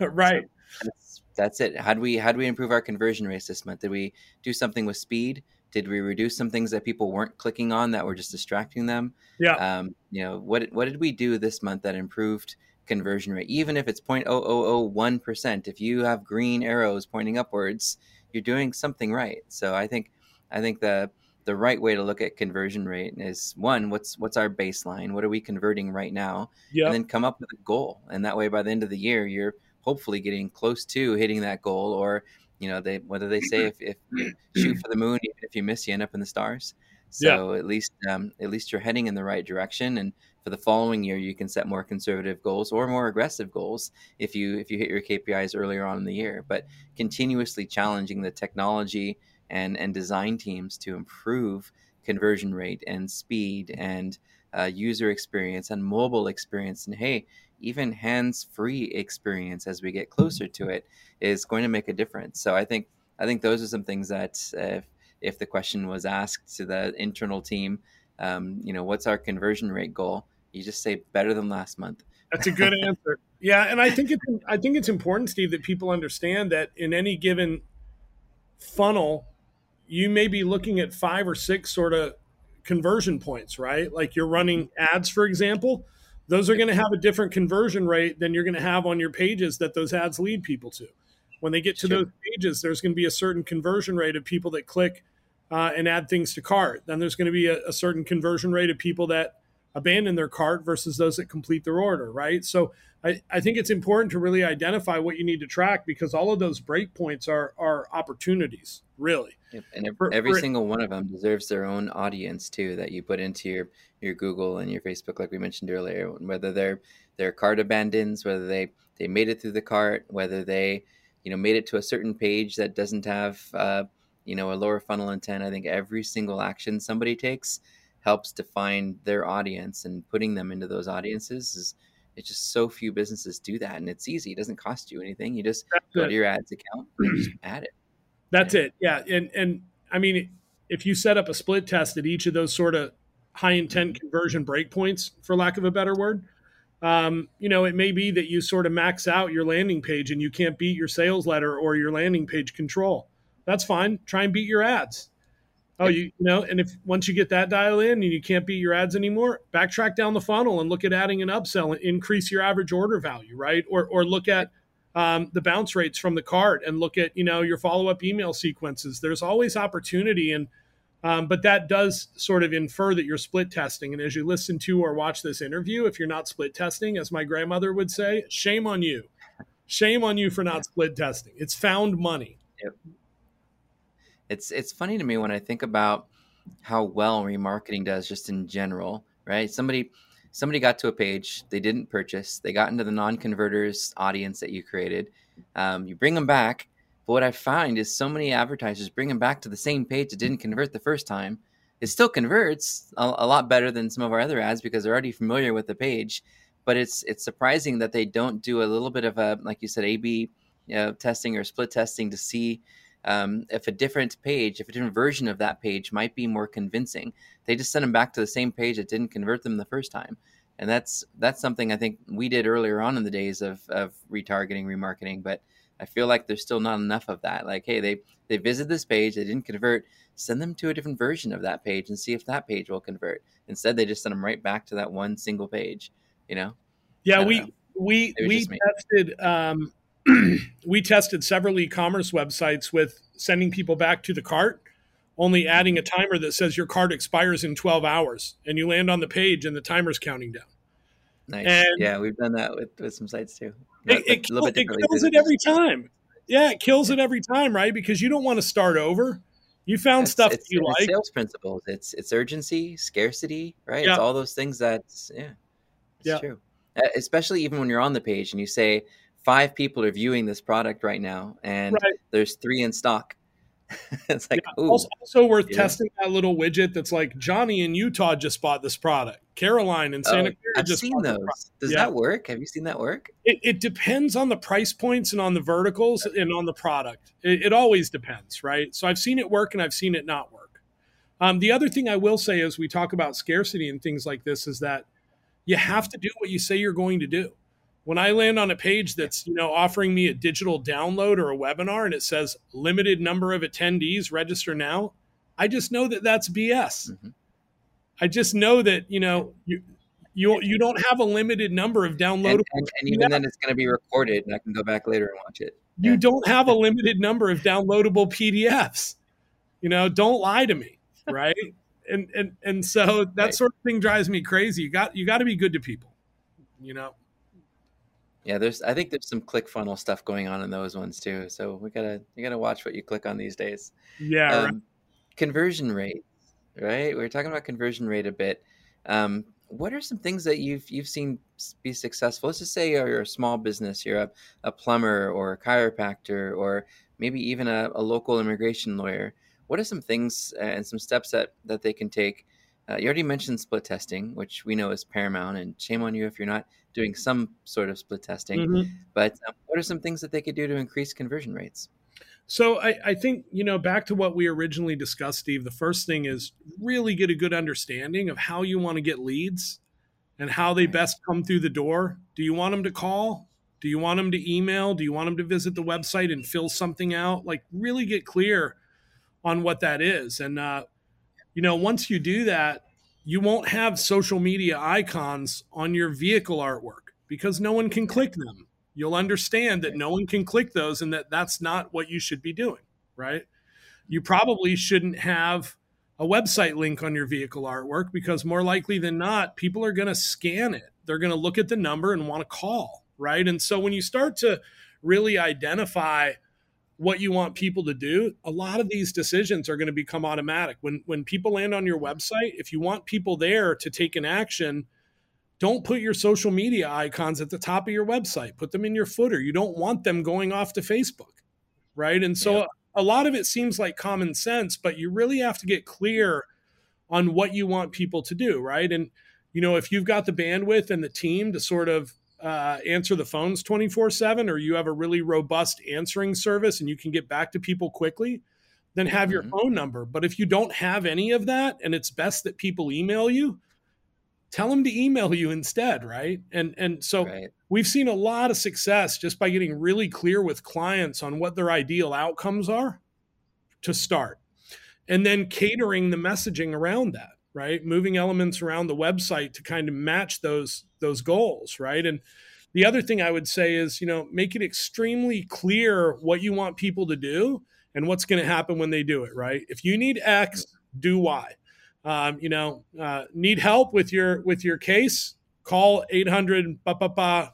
Right. So that's it. How do we improve our conversion rates this month? Did we do something with speed? Did we reduce some things that people weren't clicking on that were just distracting them? Yeah. You know, what did we do this month that improved conversion rate? Even if it's 0.0001%, if you have green arrows pointing upwards, you're doing something right. So I think the right way to look at conversion rate is, one, what's our baseline? What are we converting right now? Yep. And then come up with a goal. And that way, by the end of the year, you're hopefully getting close to hitting that goal, or, you know, whether they say, if you shoot for the moon, even if you miss, you end up in the stars. So at least you're heading in the right direction. And for the following year, you can set more conservative goals or more aggressive goals if you hit your KPIs earlier on in the year. But continuously challenging the technology and design teams to improve conversion rate and speed and user experience and mobile experience, and hey, even hands-free experience as we get closer to it, is going to make a difference. So I think those are some things that if the question was asked to the internal team, you know, what's our conversion rate goal? You just say better than last month. That's a good answer. Yeah, and I think it's important, Steve, that people understand that in any given funnel, you may be looking at 5 or 6 sort of conversion points, right? Like you're running ads, for example, those are going to have a different conversion rate than you're going to have on your pages that those ads lead people to. When they get to those pages, there's going to be a certain conversion rate of people that click and add things to cart. Then there's going to be a certain conversion rate of people that abandon their cart versus those that complete their order, right? So I think it's important to really identify what you need to track, because all of those breakpoints are opportunities, really. Yep. And every single one of them deserves their own audience too, that you put into your Google and your Facebook, like we mentioned earlier, whether they're cart abandons, whether they made it through the cart, whether they, you know, made it to a certain page that doesn't have, you know, a lower funnel intent. I think every single action somebody takes helps define their audience, and putting them into those audiences is, it's just so few businesses do that. And it's easy. It doesn't cost you anything. You just go to your ads account and just add it. That's it. Yeah. And I mean, if you set up a split test at each of those sort of high intent conversion breakpoints, for lack of a better word, you know, it may be that you sort of max out your landing page and you can't beat your sales letter or your landing page control. That's fine. Try and beat your ads. Oh, you know, and if once you get that dial in and you can't beat your ads anymore, backtrack down the funnel and look at adding an upsell and increase your average order value, right? Or look at the bounce rates from the cart and look at, you know, your follow-up email sequences. There's always opportunity. And but that does sort of infer that you're split testing. And as you listen to or watch this interview, if you're not split testing, as my grandmother would say, shame on you. Shame on you for not split testing. It's found money. Yep. It's funny to me when I think about how well remarketing does just in general, right? Somebody got to a page, they didn't purchase, they got into the non-converters audience that you created. You bring them back, but what I find is so many advertisers bring them back to the same page that didn't convert the first time. It still converts a lot better than some of our other ads because they're already familiar with the page, but it's surprising that they don't do a little bit of a, like you said, A/B testing or split testing to see if a different page, if a different version of that page might be more convincing. They just send them back to the same page that didn't convert them the first time. And that's something I think we did earlier on in the days of retargeting, remarketing, but I feel like there's still not enough of that. Like, hey, they visit this page, they didn't convert, send them to a different version of that page and see if that page will convert. Instead, they just send them right back to that one single page, you know? Yeah, we tested... we tested several e-commerce websites with sending people back to the cart, only adding a timer that says your cart expires in 12 hours and you land on the page and the timer's counting down. Nice. And yeah, we've done that with some sites too. It kills it every time. Yeah, it kills it every time, right? Because you don't want to start over. You found stuff that you like. Sales principles. It's urgency, scarcity, right? Yeah. It's all those things that's true. Especially even when you're on the page and you say, 5 people are viewing this product right now, and there's 3 in stock. It's like, yeah, also worth testing that little widget that's like, Johnny in Utah just bought this product. Caroline in Santa Clara I've just seen bought those. Does that work? Have you seen that work? It depends on the price points and on the verticals and on the product. It always depends, right? So I've seen it work and I've seen it not work. The other thing I will say as we talk about scarcity and things like this is that you have to do what you say you're going to do. When I land on a page that's, you know, offering me a digital download or a webinar and it says limited number of attendees, register now, I just know that that's BS. Mm-hmm. I just know that, you know, you don't have a limited number of downloadable. And even then it's going to be recorded and I can go back later and watch it. You don't have a limited number of downloadable PDFs. You know, don't lie to me, right? And so that sort of thing drives me crazy. You got to be good to people, you know? Yeah, I think there's some ClickFunnels stuff going on in those ones too. So you gotta watch what you click on these days. Yeah. Right. Conversion rate, right? We were talking about conversion rate a bit. What are some things that you've seen be successful? Let's just say you're a small business, you're a plumber or a chiropractor, or maybe even a local immigration lawyer. What are some things and some steps that they can take? You already mentioned split testing, which we know is paramount, and shame on you if you're not doing some sort of split testing. Mm-hmm. But what are some things that they could do to increase conversion rates? So I think, you know, back to what we originally discussed, Steve, the first thing is really get a good understanding of how you want to get leads and how they best come through the door. Do you want them to call? Do you want them to email? Do you want them to visit the website and fill something out? Like, really get clear on what that is. And, you know, once you do that, you won't have social media icons on your vehicle artwork because no one can click them. You'll understand that no one can click those and that that's not what you should be doing, right? You probably shouldn't have a website link on your vehicle artwork because more likely than not, people are going to scan it. They're going to look at the number and want to call, right? And so when you start to really identify what you want people to do, a lot of these decisions are going to become automatic. When people land on your website, if you want people there to take an action, don't put your social media icons at the top of your website. Put them in your footer. You don't want them going off to Facebook, right? And so a lot of it seems like common sense, but you really have to get clear on what you want people to do, right? And, you know, if you've got the bandwidth and the team to sort of answer the phones 24/7, or you have a really robust answering service and you can get back to people quickly, then have your phone number. But if you don't have any of that, and it's best that people email you, tell them to email you instead, right? And so we've seen a lot of success just by getting really clear with clients on what their ideal outcomes are to start, and then catering the messaging around that, right? Moving elements around the website to kind of match those goals, right? And the other thing I would say is, you know, make it extremely clear what you want people to do and what's going to happen when they do it, right? If you need X, do Y. You know, need help with your case, call 800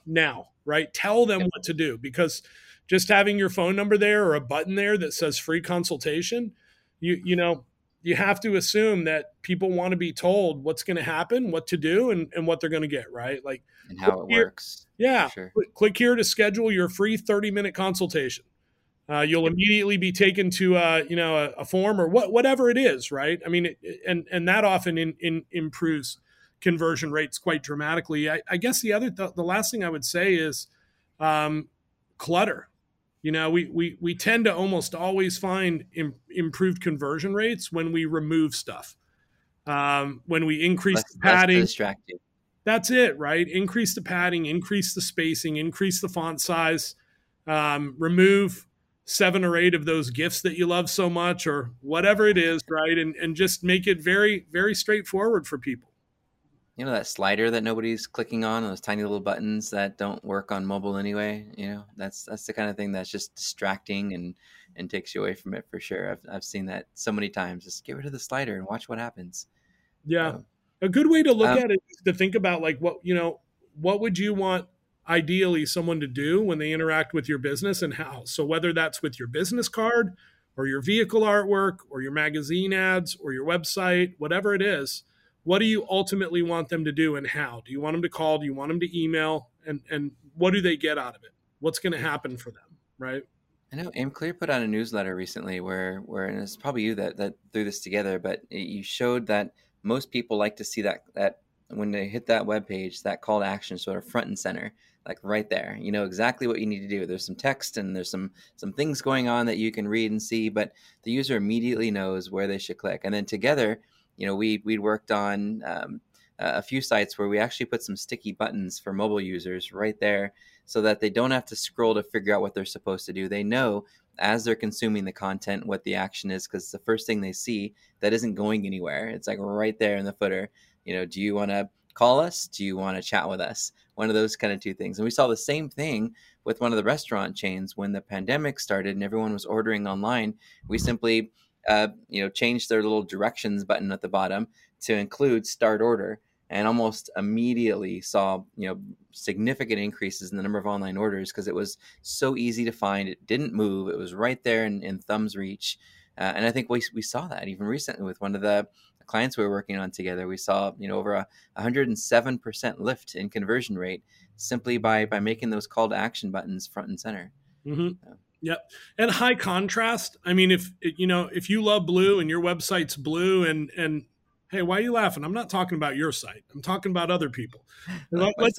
now, right? Tell them what to do, because just having your phone number there or a button there that says free consultation, you know, you have to assume that people want to be told what's going to happen, what to do, and what they're going to get, right? Like, and how it works. Yeah. Sure. Click here to schedule your free 30-minute consultation. You'll immediately be taken to, you know, a form or whatever it is, right? I mean, and that often improves conversion rates quite dramatically. I guess the last thing I would say is clutter. You know, we tend to almost always find improved conversion rates when we remove stuff, when we increase the padding. That's it, right? Increase the padding, increase the spacing, increase the font size, remove 7 or 8 of those GIFs that you love so much or whatever it is, right? And just make it very, very straightforward for people. You know, that slider that nobody's clicking on, those tiny little buttons that don't work on mobile anyway, you know, that's the kind of thing that's just distracting and takes you away from it for sure. I've seen that so many times. Just get rid of the slider and watch what happens. Yeah. A good way to look at it is to think about, like, what would you want ideally someone to do when they interact with your business and how? So whether that's with your business card or your vehicle artwork or your magazine ads or your website, whatever it is, what do you ultimately want them to do and how? Do you want them to call? Do you want them to email? And what do they get out of it? What's going to happen for them, right? I know AimClear put out a newsletter recently where and it's probably you that threw this together, but you showed that most people like to see that when they hit that webpage, that call to action sort of front and center, like right there. You know exactly what you need to do. There's some text and there's some things going on that you can read and see, but the user immediately knows where they should click. And then together, you know, we worked on a few sites where we actually put some sticky buttons for mobile users right there, so that they don't have to scroll to figure out what they're supposed to do. They know as they're consuming the content what the action is, because it's the first thing they see that isn't going anywhere. It's like right there in the footer. You know, do you want to call us? Do you want to chat with us? One of those kind of two things. And we saw the same thing with one of the restaurant chains when the pandemic started and everyone was ordering online. We simply, changed their little directions button at the bottom to include start order, and almost immediately saw, significant increases in the number of online orders because it was so easy to find. It didn't move. It was right there in thumb's reach. And I think we saw that even recently with one of the clients we were working on together. We saw, over 107% lift in conversion rate simply by making those call to action buttons front and center. Mm-hmm. So. Yep. And high contrast. I mean, if you love blue and your website's blue and hey, why are you laughing? I'm not talking about your site. I'm talking about other people. Let's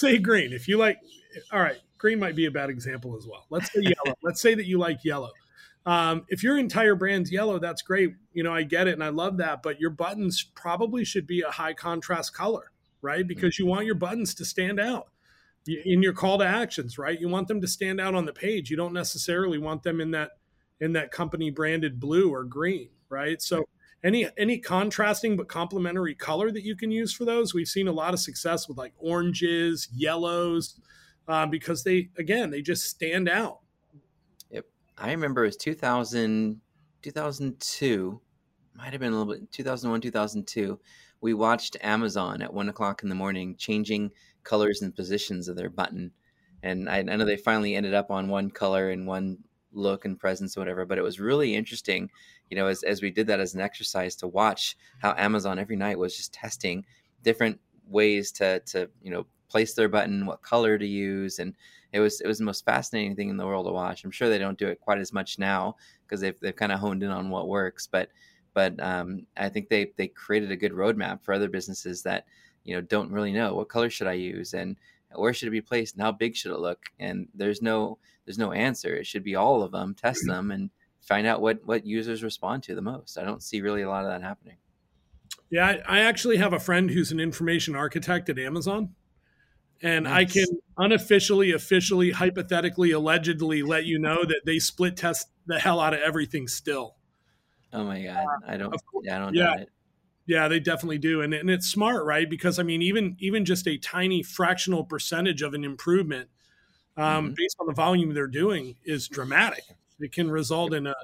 say green. If you like, all right, green might be a bad example as well. Let's say yellow. Let's say that you like yellow. If your entire brand's yellow, that's great. I get it and I love that, but your buttons probably should be a high contrast color, right? Because you want your buttons to stand out in your call to actions, right? You want them to stand out on the page. You don't necessarily want them in that company branded blue or green, right? So any contrasting but complementary color that you can use for those. We've seen a lot of success with like oranges, yellows, because they just stand out. Yep. I remember it was 2002, might've been a little bit 2001, 2002. We watched Amazon at 1:00 in the morning, changing colors and positions of their button. And I know they finally ended up on one color and one look and presence or whatever, but it was really interesting, as we did that as an exercise to watch how Amazon every night was just testing different ways to place their button, what color to use. And it was the most fascinating thing in the world to watch. I'm sure they don't do it quite as much now because they've kind of honed in on what works, but I think they created a good roadmap for other businesses that, don't really know what color should I use and where should it be placed and how big should it look? And there's no answer. It should be all of them, test them and find out what users respond to the most. I don't see really a lot of that happening. Yeah. I actually have a friend who's an information architect at Amazon, and nice. I can unofficially, officially, hypothetically, allegedly let you know that they split test the hell out of everything still. Oh my God. I don't doubt it. Yeah, they definitely do. And it's smart, right? Because I mean, even just a tiny fractional percentage of an improvement based on the volume they're doing is dramatic. It can result in a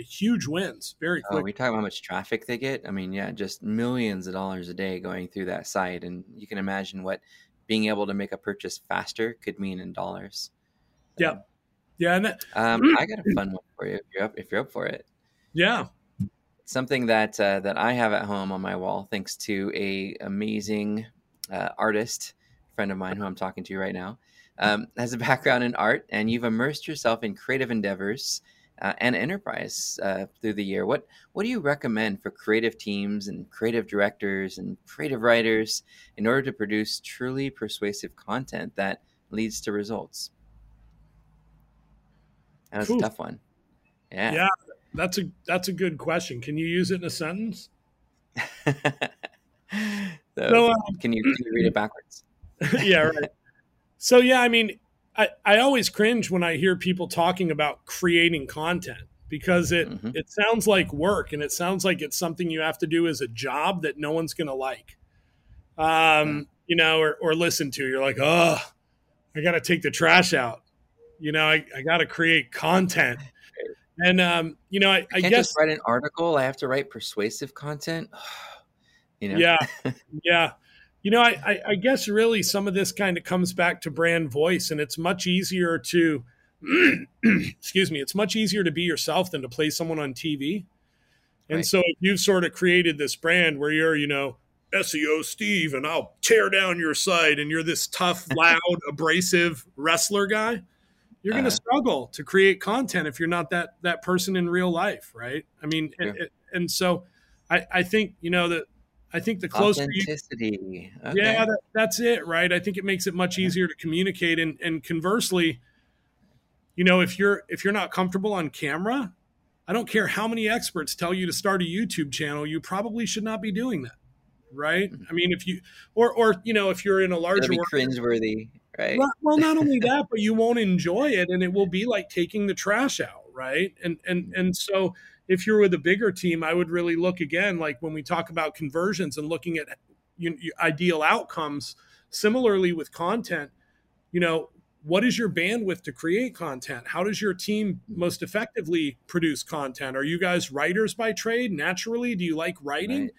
huge wins very quickly. We talk about how much traffic they get. I mean, yeah, just millions of dollars a day going through that site. And you can imagine what being able to make a purchase faster could mean in dollars. So, yeah. Yeah. And that, I got a fun one for you if you're up for it. Yeah. Something that I have at home on my wall, thanks to a amazing artist friend of mine who I'm talking to right now, has a background in art, and you've immersed yourself in creative endeavors and enterprise through the year. What do you recommend for creative teams and creative directors and creative writers in order to produce truly persuasive content that leads to results? That was a tough one. Yeah. Yeah. That's a good question. Can you use it in a sentence? Can you read it backwards? Yeah, right. So, yeah, I mean, I always cringe when I hear people talking about creating content because it sounds like work and it sounds like it's something you have to do as a job that no one's going to like, or listen to. You're like, oh, I got to take the trash out. I got to create content. And, I guess just write an article. I have to write persuasive content. Yeah. Yeah. I guess really some of this kind of comes back to brand voice, and it's much easier to, excuse me, it's much easier to be yourself than to play someone on TV. And right. So you've sort of created this brand where you're, SEO Steve, and I'll tear down your site, and you're this tough, loud, abrasive wrestler guy. You're going to struggle to create content if you're not that person in real life, right? I mean, yeah. And so I think, you know, that I think the closer authenticity. Okay. Yeah, that's it, right? I think it makes it much easier to communicate. And conversely, you know, if you're not comfortable on camera, I don't care how many experts tell you to start a YouTube channel, you probably should not be doing that, right? I mean, if you or you know, if you're in a larger cringeworthy, right? Well, not only that, but you won't enjoy it, and it will be like taking the trash out, right? And so if you're with a bigger team, I would really look again, like when we talk about conversions and looking at ideal outcomes, similarly with content, you know, what is your bandwidth to create content? How does your team most effectively produce content? Are you guys writers by trade naturally? Do you like writing?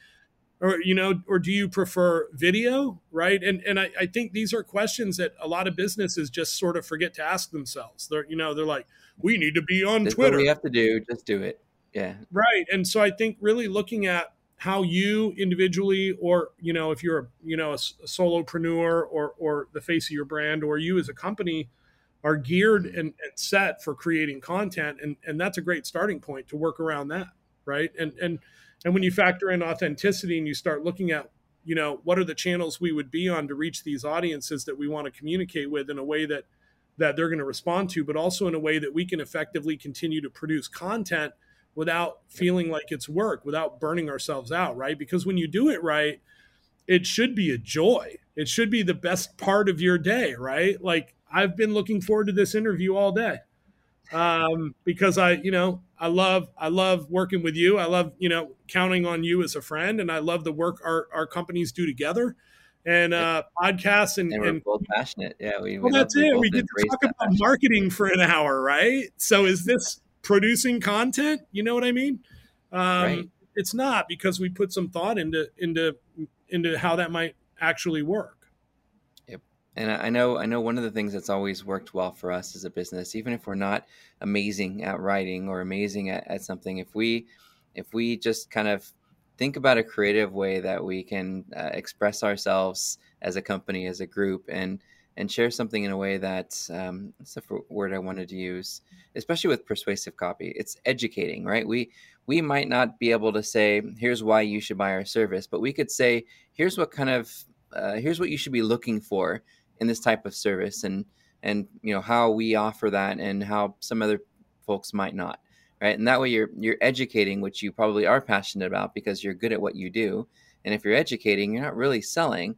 Right. Or, you know, or do you prefer video, right? And I think these are questions that a lot of businesses just sort of forget to ask themselves. They're like, we need to be on Twitter. What we have to do, just do it. Yeah. Right. And so I think really looking at how you individually, or, you know, if you're, you know, a solopreneur or the face of your brand, or you as a company are geared and set for creating content. And that's a great starting point to work around that. Right. And when you factor in authenticity and you start looking at, you know, what are the channels we would be on to reach these audiences that we want to communicate with in a way that they're going to respond to, but also in a way that we can effectively continue to produce content without feeling like it's work, without burning ourselves out, right? Because when you do it right, it should be a joy. It should be the best part of your day, right? Like, I've been looking forward to this interview all day because I love working with you. I love, you know, counting on you as a friend, and I love the work our companies do together. And podcasts and we're both passionate. Yeah, we that's it. We get to talk about marketing for an hour, right? So is this producing content? You know what I mean? Right. It's not, because we put some thought into how that might actually work. Yep. And I know one of the things that's always worked well for us as a business, even if we're not amazing at writing or amazing at something, if we just kind of think about a creative way that we can express ourselves as a company, as a group, and share something in a way that, that's the word I wanted to use, especially with persuasive copy. It's educating, right? We might not be able to say, here's why you should buy our service, but we could say, here's what you should be looking for in this type of service, and you know, how we offer that and how some other folks might not, right? And that way you're educating, which you probably are passionate about because you're good at what you do. And if you're educating, you're not really selling.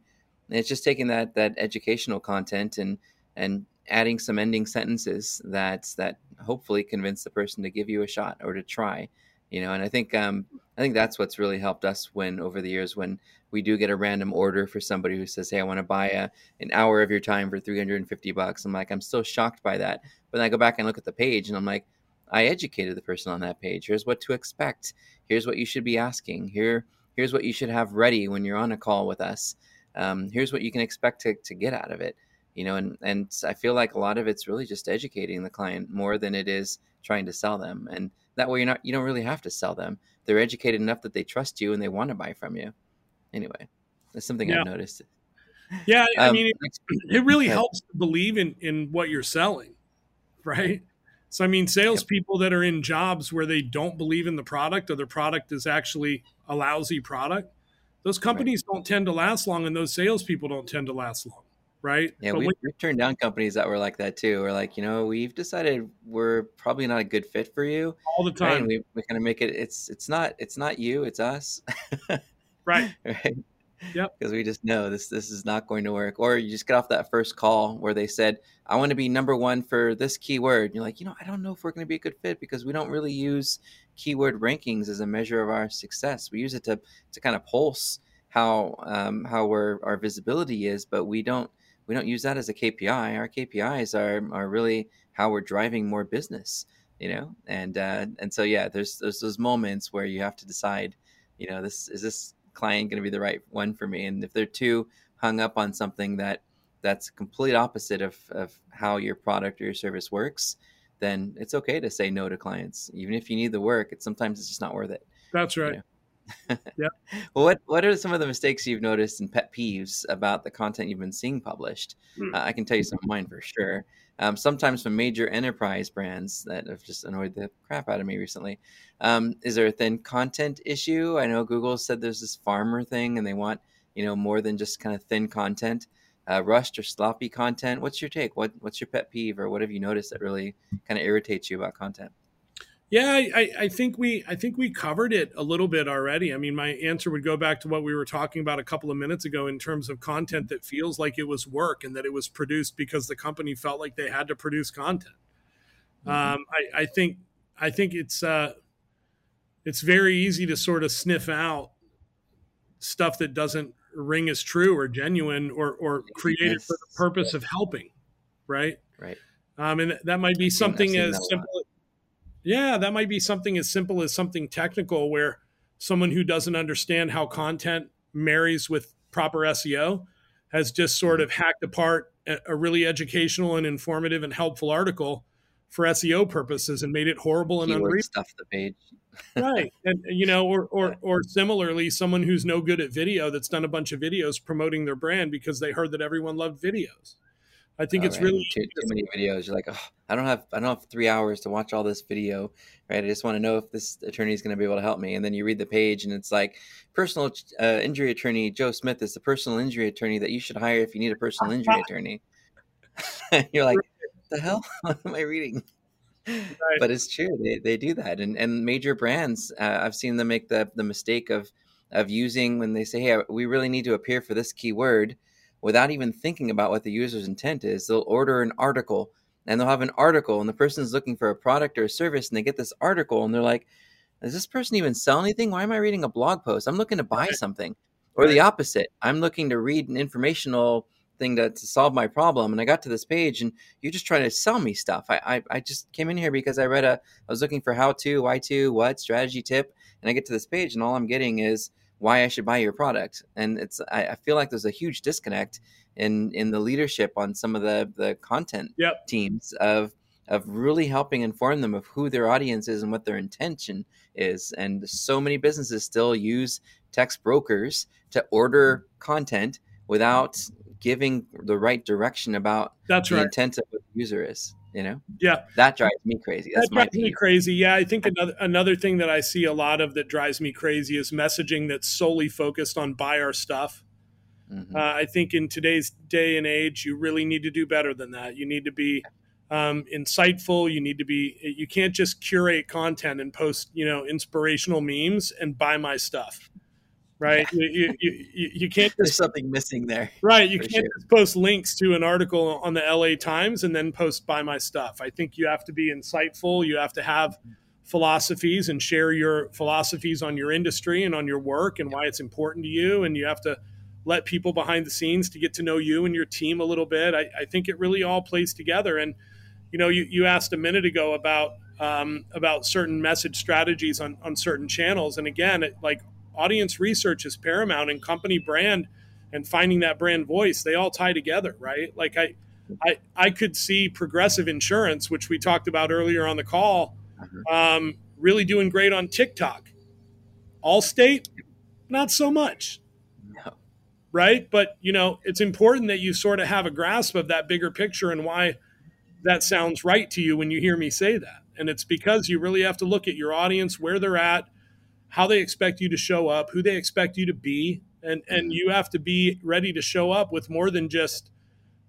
And it's just taking that educational content and adding some ending sentences that hopefully convince the person to give you a shot or to try, you know. And I think that's what's really helped us when, over the years, when we do get a random order for somebody who says, hey, I want to buy an hour of your time for $350. I'm like, I'm still shocked by that. But then I go back and look at the page and I'm like, I educated the person on that page. Here's what to expect. Here's what you should be asking. Here's what you should have ready when you're on a call with us. Here's what you can expect to get out of it, you know, and I feel like a lot of it's really just educating the client more than it is trying to sell them. And that way you don't really have to sell them. They're educated enough that they trust you and they want to buy from you. Anyway, that's something I've noticed. Yeah. I mean, it really helps to believe in what you're selling, right? So, I mean, salespeople that are in jobs where they don't believe in the product, or their product is actually a lousy product, those companies don't tend to last long, and those salespeople don't tend to last long, right? Yeah, we've turned down companies that were like that too. We're like, you know, we've decided we're probably not a good fit for you. All the time. Right? And we kind of make it, it's not you, it's us. Right. Right. Yep. Because we just know this is not going to work. Or you just get off that first call where they said, I want to be number one for this keyword. And you're like, you know, I don't know if we're going to be a good fit because we don't really use keyword rankings as a measure of our success. We use it to kind of pulse how our visibility is, but we don't use that as a KPI. Our KPIs are really how we're driving more business, you know? And so, yeah, there's those moments where you have to decide, you know, is this client going to be the right one for me? And if they're too hung up on something that's complete opposite of how your product or your service works, then it's okay to say no to clients. Even if you need the work, sometimes it's just not worth it. That's right. You know? Yeah. Well, what are some of the mistakes you've noticed and pet peeves about the content you've been seeing published? I can tell you some of mine for sure. Sometimes from major enterprise brands that have just annoyed the crap out of me recently. Is there a thin content issue? I know Google said there's this farmer thing and they want, you know, more than just kind of thin content, rushed or sloppy content. What's your take? What's your pet peeve, or what have you noticed that really kind of irritates you about content? Yeah, I think we covered it a little bit already. I mean, my answer would go back to what we were talking about a couple of minutes ago in terms of content that feels like it was work and that it was produced because the company felt like they had to produce content. I think it's very easy to sort of sniff out stuff that doesn't ring as true or genuine or created for the purpose of helping, right? Right. And that might be something as simple. Yeah, that might be something as simple as something technical where someone who doesn't understand how content marries with proper SEO has just sort of hacked apart a really educational and informative and helpful article for SEO purposes and made it horrible and unreadable. Stuff the page. Right. And, you know, or similarly, someone who's no good at video that's done a bunch of videos promoting their brand because they heard that everyone loved videos. I think it's really too many videos. You're like, oh, I don't have 3 hours to watch all this video, right? I just want to know if this attorney is going to be able to help me. And then you read the page, and it's like, personal injury attorney Joe Smith is the personal injury attorney that you should hire if you need a personal injury attorney. You're like, what the hell? What am I reading? Right. But it's true, they do that, and major brands, I've seen them make the mistake of using, when they say, hey, we really need to appear for this keyword, without even thinking about what the user's intent is. They'll order an article, and they'll have an article, and the person's looking for a product or a service, and they get this article, and they're like, does this person even sell anything? Why am I reading a blog post? I'm looking to buy something. Or the opposite. I'm looking to read an informational thing to solve my problem, and I got to this page, and you're just trying to sell me stuff. I just came in here because I read I was looking for how to, why to, what, strategy tip, and I get to this page, and all I'm getting is why I should buy your product. And I feel like there's a huge disconnect in the leadership on some of the content teams of really helping inform them of who their audience is and what their intention is. And so many businesses still use text brokers to order content without giving the right direction about intent of what the user is, you know? Yeah. That drives me crazy. That drives me crazy. Yeah. I think another thing that I see a lot of that drives me crazy is messaging that's solely focused on buy our stuff. Mm-hmm. I think in today's day and age, you really need to do better than that. You need to be insightful. You can't just curate content and post, you know, inspirational memes and buy my stuff. Right. Yeah. You can't just, there's something missing there. Right. You can't just post links to an article on the LA Times and then post buy my stuff. I think you have to be insightful. You have to have philosophies and share your philosophies on your industry and on your work and why it's important to you. And you have to let people behind the scenes to get to know you and your team a little bit. I think it really all plays together. And, you know, you asked a minute ago about certain message strategies on certain channels. And again, audience research is paramount, and company brand and finding that brand voice, they all tie together, right? Like I could see Progressive Insurance, which we talked about earlier on the call, really doing great on TikTok. Allstate, not so much, right? But, you know, it's important that you sort of have a grasp of that bigger picture and why that sounds right to you when you hear me say that. And it's because you really have to look at your audience, where they're at, how they expect you to show up, who they expect you to be. And you have to be ready to show up with more than just,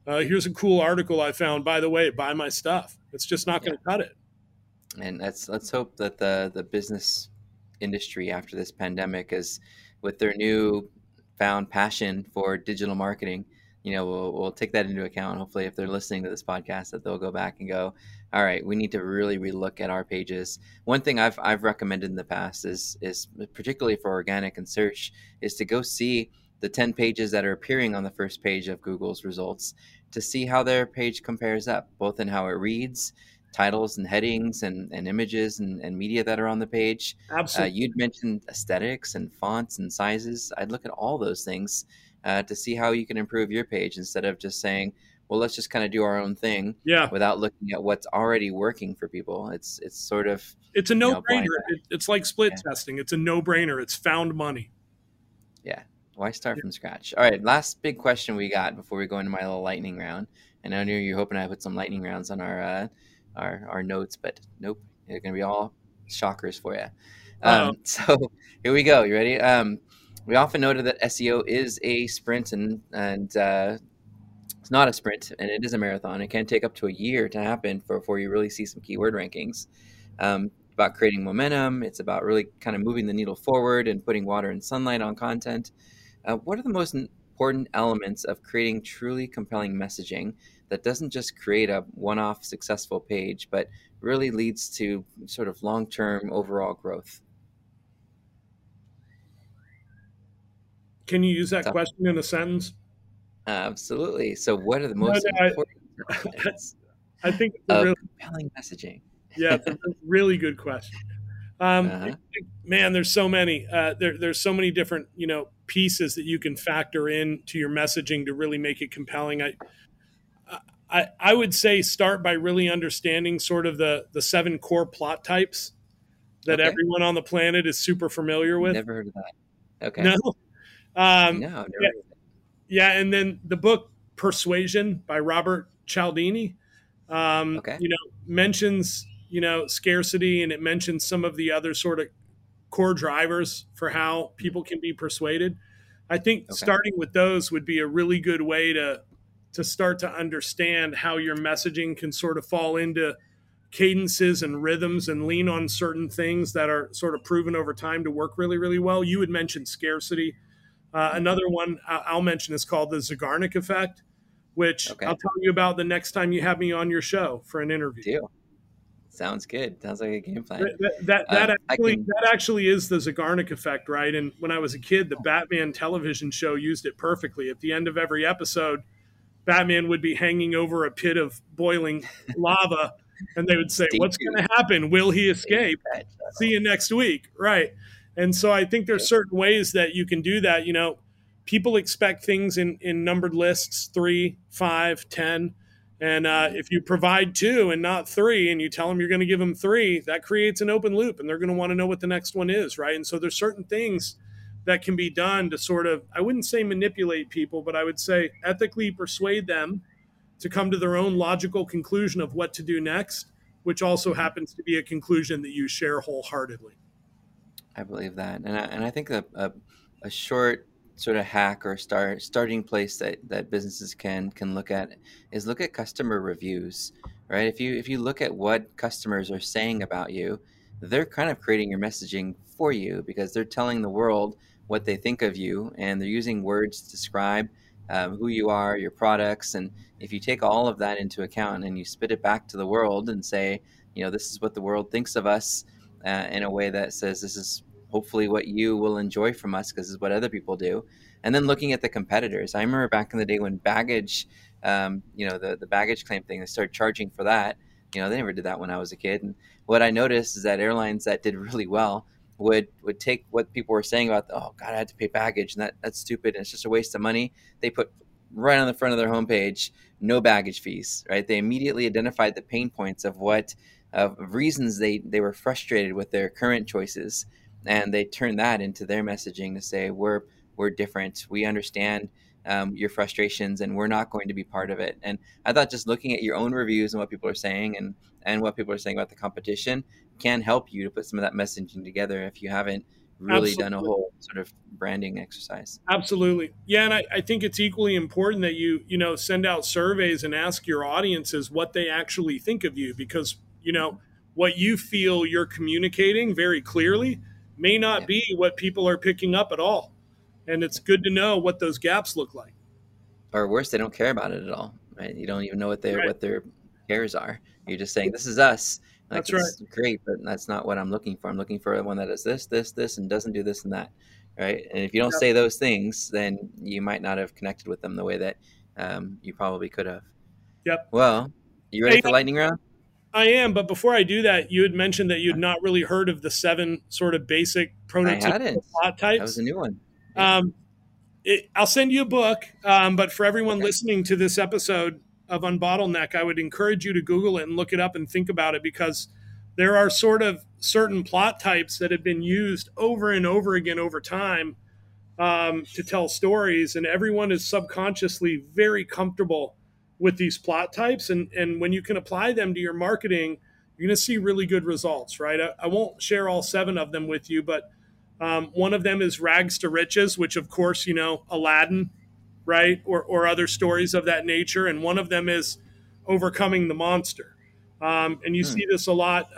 here's a cool article I found, by the way, buy my stuff. It's just not going to cut it. And let's hope that the business industry after this pandemic is, with their new found passion for digital marketing, you know, we'll take that into account. Hopefully, if they're listening to this podcast, that they'll go back and go, all right, we need to really relook at our pages. One thing I've recommended in the past is particularly for organic and search, is to go see the 10 pages that are appearing on the first page of Google's results to see how their page compares up, both in how it reads, titles and headings and images and media that are on the page. Absolutely. You'd mentioned aesthetics and fonts and sizes. I'd look at all those things to see how you can improve your page instead of just saying, well, let's just kind of do our own thing, yeah, without looking at what's already working for people. It's sort of, it's a no-brainer. It's like split testing. It's a no-brainer. It's found money. Yeah. Why start from scratch? All right. Last big question we got before we go into my little lightning round. And I knew you were hoping I put some lightning rounds on our notes, but nope. They're going to be all shockers for you. So here we go. You ready? We often noted that SEO is a sprint and it's not a sprint, and it is a marathon. It can take up to a year to happen before you really see some keyword rankings. About creating momentum. It's about really kind of moving the needle forward and putting water and sunlight on content. What are the most important elements of creating truly compelling messaging that doesn't just create a one-off successful page, but really leads to sort of long-term overall growth? Can you use that question in a sentence? Absolutely. So what are the most important elements of really compelling messaging? Yeah, that's a really good question. Man, there's so many. There's so many different, pieces that you can factor in to your messaging to really make it compelling. I would say start by really understanding sort of the seven core plot types that everyone on the planet is super familiar with. Never heard of that. Okay. No. Never. Yeah, and then the book Persuasion by Robert Cialdini, mentions, scarcity, and it mentions some of the other sort of core drivers for how people can be persuaded. I think starting with those would be a really good way to start to understand how your messaging can sort of fall into cadences and rhythms and lean on certain things that are sort of proven over time to work really, really well. You had mentioned scarcity. Another one I'll mention is called the Zeigarnik effect, which I'll tell you about the next time you have me on your show for an interview. Deal. Sounds good. Sounds like a game plan. That actually is the Zeigarnik effect, right? And when I was a kid, the Batman television show used it perfectly. At the end of every episode, Batman would be hanging over a pit of boiling lava, and they would say, what's going to happen? Will he escape? See you next week. Right. And so I think there's certain ways that you can do that. People expect things in numbered lists, 3, 5, 10. And if you provide 2 and not 3, and you tell them you're going to give them 3, that creates an open loop, and they're going to want to know what the next one is, right? And so there's certain things that can be done to sort of, I wouldn't say manipulate people, but I would say ethically persuade them to come to their own logical conclusion of what to do next, which also happens to be a conclusion that you share wholeheartedly. I believe that. And I think that a short sort of hack or starting place that businesses can look at is look at customer reviews, right? If you look at what customers are saying about you, they're kind of creating your messaging for you, because they're telling the world what they think of you, and they're using words to describe who you are, your products. And if you take all of that into account and you spit it back to the world and say, this is what the world thinks of us, in a way that says this is hopefully what you will enjoy from us, because this is what other people do. And then looking at the competitors. I remember back in the day when baggage, the baggage claim thing, they started charging for that. They never did that when I was a kid. And what I noticed is that airlines that did really well would take what people were saying about, oh God, I had to pay baggage, and that's stupid, and it's just a waste of money. They put right on the front of their homepage, no baggage fees, right? They immediately identified the pain points of reasons they were frustrated with their current choices. And they turn that into their messaging to say, we're different. We understand your frustrations, and we're not going to be part of it. And I thought just looking at your own reviews and what people are saying and what people are saying about the competition can help you to put some of that messaging together if you haven't really done a whole sort of branding exercise. Absolutely. Yeah. And I think it's equally important that you send out surveys and ask your audiences what they actually think of you, because what you feel you're communicating very clearly may not be what people are picking up at all. And it's good to know what those gaps look like. Or worse, they don't care about it at all, right? You don't even know what their cares are. You're just saying, this is us. Like, that's right. Great, but that's not what I'm looking for. I'm looking for one that is this, this, this, and doesn't do this and that, right? And if you don't say those things, then you might not have connected with them the way that you probably could have. Yep. Well, you ready for lightning round? I am, but before I do that, you had mentioned that you'd not really heard of the 7 sort of basic prototypical plot types. That was a new one. I'll send you a book, but for everyone listening to this episode, of Unbottleneck, I would encourage you to Google it and look it up and think about it, because there are sort of certain plot types that have been used over and over again over time to tell stories. And everyone is subconsciously very comfortable with these plot types. And when you can apply them to your marketing, you're going to see really good results, right? I won't share all 7 of them with you, but one of them is rags to riches, which of course, you know, Aladdin, right? Or other stories of that nature. And one of them is overcoming the monster. And you see this a lot,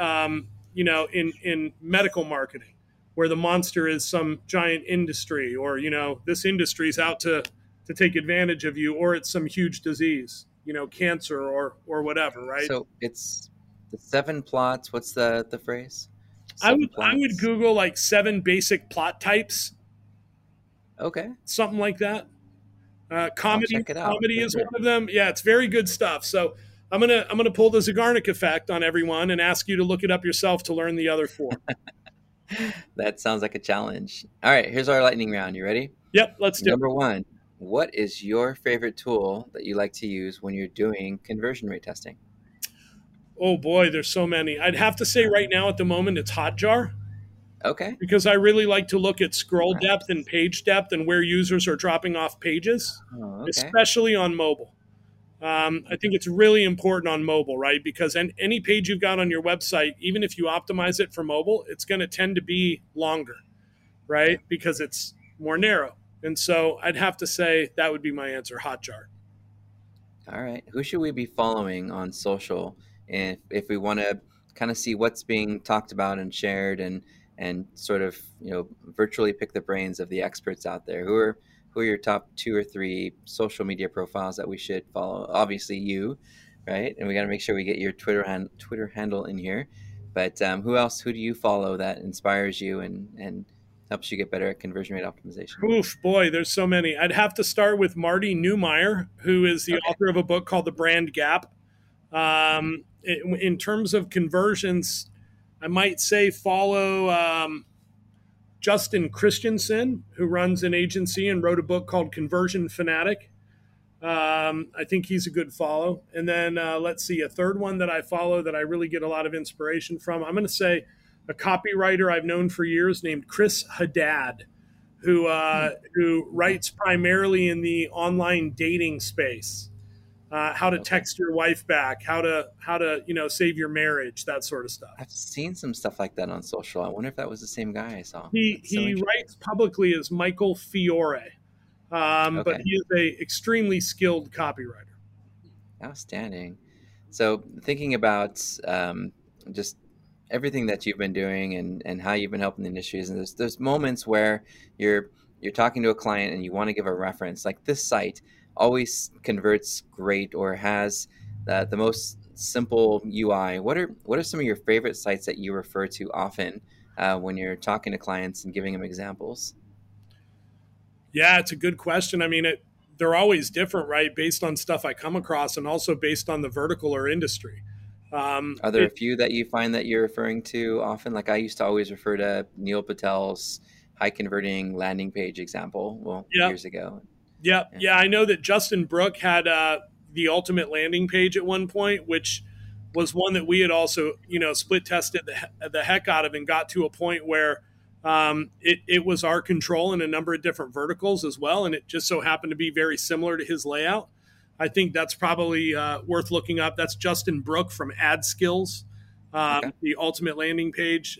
you know, in medical marketing, where the monster is some giant industry, or, you know, this industry is out to take advantage of you, or it's some huge disease, you know, cancer or whatever, right? So it's the 7 plots. What's the phrase? 7 I would Google like 7 basic plot types. Okay. Something like that. Comedy, comedy is one of them. Yeah, it's very good stuff. So I'm gonna pull the Zeigarnik effect on everyone and ask you to look it up yourself to learn the other 4. That sounds like a challenge. All right, here's our lightning round. You ready? Yep, let's do it. Number 1, what is your favorite tool that you like to use when you're doing conversion rate testing? Oh boy, there's so many. I'd have to say right now at the moment it's Hotjar. Okay. Because I really like to look at scroll depth and page depth and where users are dropping off pages, especially on mobile. I think it's really important on mobile, right? Because any page you've got on your website, even if you optimize it for mobile, it's going to tend to be longer, right? Because it's more narrow. And so I'd have to say that would be my answer, Hotjar. All right. Who should we be following on social? And if we want to kind of see what's being talked about and shared and sort of, you know, virtually pick the brains of the experts out there, who are your top 2 or 3 social media profiles that we should follow? Obviously you, right? And we got to make sure we get your Twitter handle in here. But who else? Who do you follow that inspires you and helps you get better at conversion rate optimization? Oof, boy, there's so many. I'd have to start with Marty Neumeyer, who is the author of a book called The Brand Gap. In terms of conversions, I might say follow Justin Christensen, who runs an agency and wrote a book called Conversion Fanatic. I think he's a good follow. And then let's see, a third one that I follow that I really get a lot of inspiration from. I'm going to say a copywriter I've known for years named Chris Haddad, who writes primarily in the online dating space. How to text your wife back, how to you know, save your marriage, that sort of stuff. I've seen some stuff like that on social. I wonder if that was the same guy I saw. He writes publicly as Michael Fiore, but he is a extremely skilled copywriter. Outstanding. So thinking about just everything that you've been doing and how you've been helping the industries, and there's moments where you're talking to a client and you want to give a reference, like this site always converts great or has the most simple UI. What are some of your favorite sites that you refer to often when you're talking to clients and giving them examples? Yeah, it's a good question. I mean, they're always different, right? Based on stuff I come across and also based on the vertical or industry. Are there a few that you find that you're referring to often? Like I used to always refer to Neil Patel's high converting landing page example years ago. Yeah, I know that Justin Brooke had the ultimate landing page at one point, which was one that we had also, you know, split tested the heck out of and got to a point where it was our control in a number of different verticals as well. And it just so happened to be very similar to his layout. I think that's probably worth looking up. That's Justin Brooke from Ad Skills, the ultimate landing page.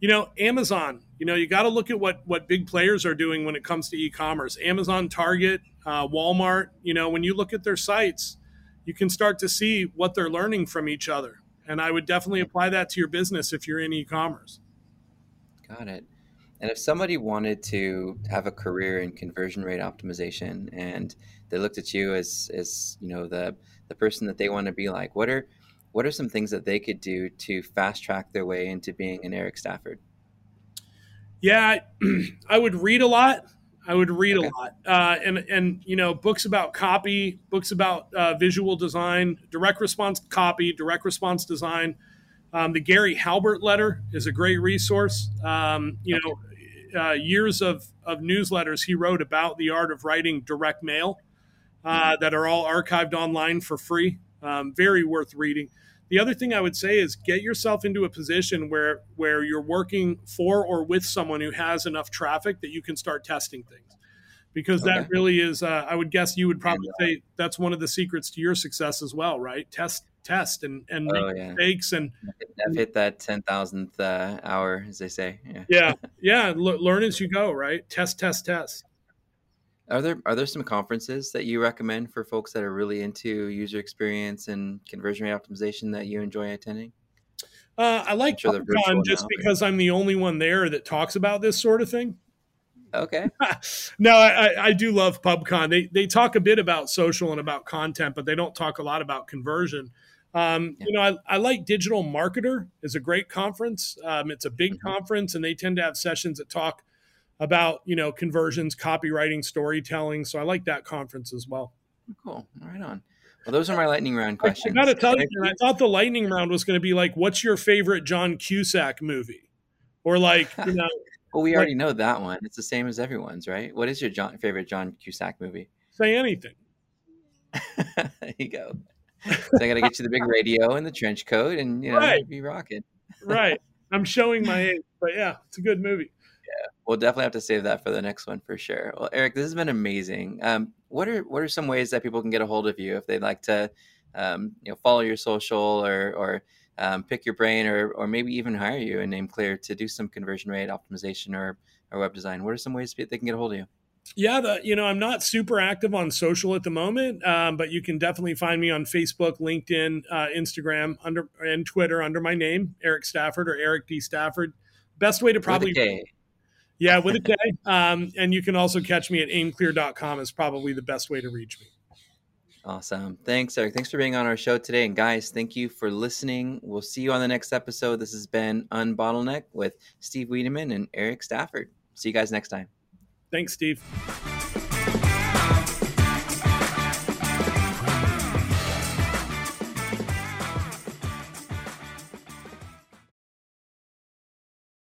You know, Amazon, you know, you got to look at what big players are doing when it comes to e-commerce. Amazon, Target, Walmart, you know, when you look at their sites, you can start to see what they're learning from each other. And I would definitely apply that to your business if you're in e-commerce. Got it. And if somebody wanted to have a career in conversion rate optimization and they looked at you as you know, the person that they want to be like, what are some things that they could do to fast track their way into being an Eric Stafford? Yeah, I would read a lot. And you know, books about copy, books about visual design, direct response copy, direct response design. The Gary Halbert letter is a great resource. Years of newsletters he wrote about the art of writing direct mail. that are all archived online for free. Very worth reading. The other thing I would say is get yourself into a position where you're working for or with someone who has enough traffic that you can start testing things. Because that really is, I would guess you would probably say that's one of the secrets to your success as well, right? Test, and make mistakes. And I've hit that 10,000th hour, as they say. Yeah. Learn as you go, right? Test. Are there some conferences that you recommend for folks that are really into user experience and conversion rate optimization that you enjoy attending? I like PubCon just because I'm the only one there that talks about this sort of thing. Okay. No, I do love PubCon. They talk a bit about social and about content, but they don't talk a lot about conversion. I like Digital Marketer is a great conference. It's a big conference, and they tend to have sessions that talk about, conversions, copywriting, storytelling. So I like that conference as well. Cool. Right on. Well, those are my lightning round questions. I got to tell you, I thought the lightning round was going to be like, what's your favorite John Cusack movie? Or like, Well, we already know that one. It's the same as everyone's, right? What is your favorite John Cusack movie? Say anything. There you go. So I got to get you the big radio and the trench coat and, be rocking. Right. I'm showing my age, but yeah, it's a good movie. Yeah, we'll definitely have to save that for the next one for sure. Well, Eric, this has been amazing. What are some ways that people can get a hold of you if they'd like to, follow your social or pick your brain or maybe even hire you in AimClear to do some conversion rate optimization or web design? What are some ways they can get a hold of you? Yeah, I'm not super active on social at the moment, but you can definitely find me on Facebook, LinkedIn, Instagram, and Twitter under my name, Eric Stafford or Eric D. Stafford. Best way to probably... Yeah, with a K. And you can also catch me at aimclear.com is probably the best way to reach me. Awesome. Thanks, Eric. Thanks for being on our show today. And guys, thank you for listening. We'll see you on the next episode. This has been Unbottleneck with Steve Wiedemann and Eric Stafford. See you guys next time. Thanks, Steve.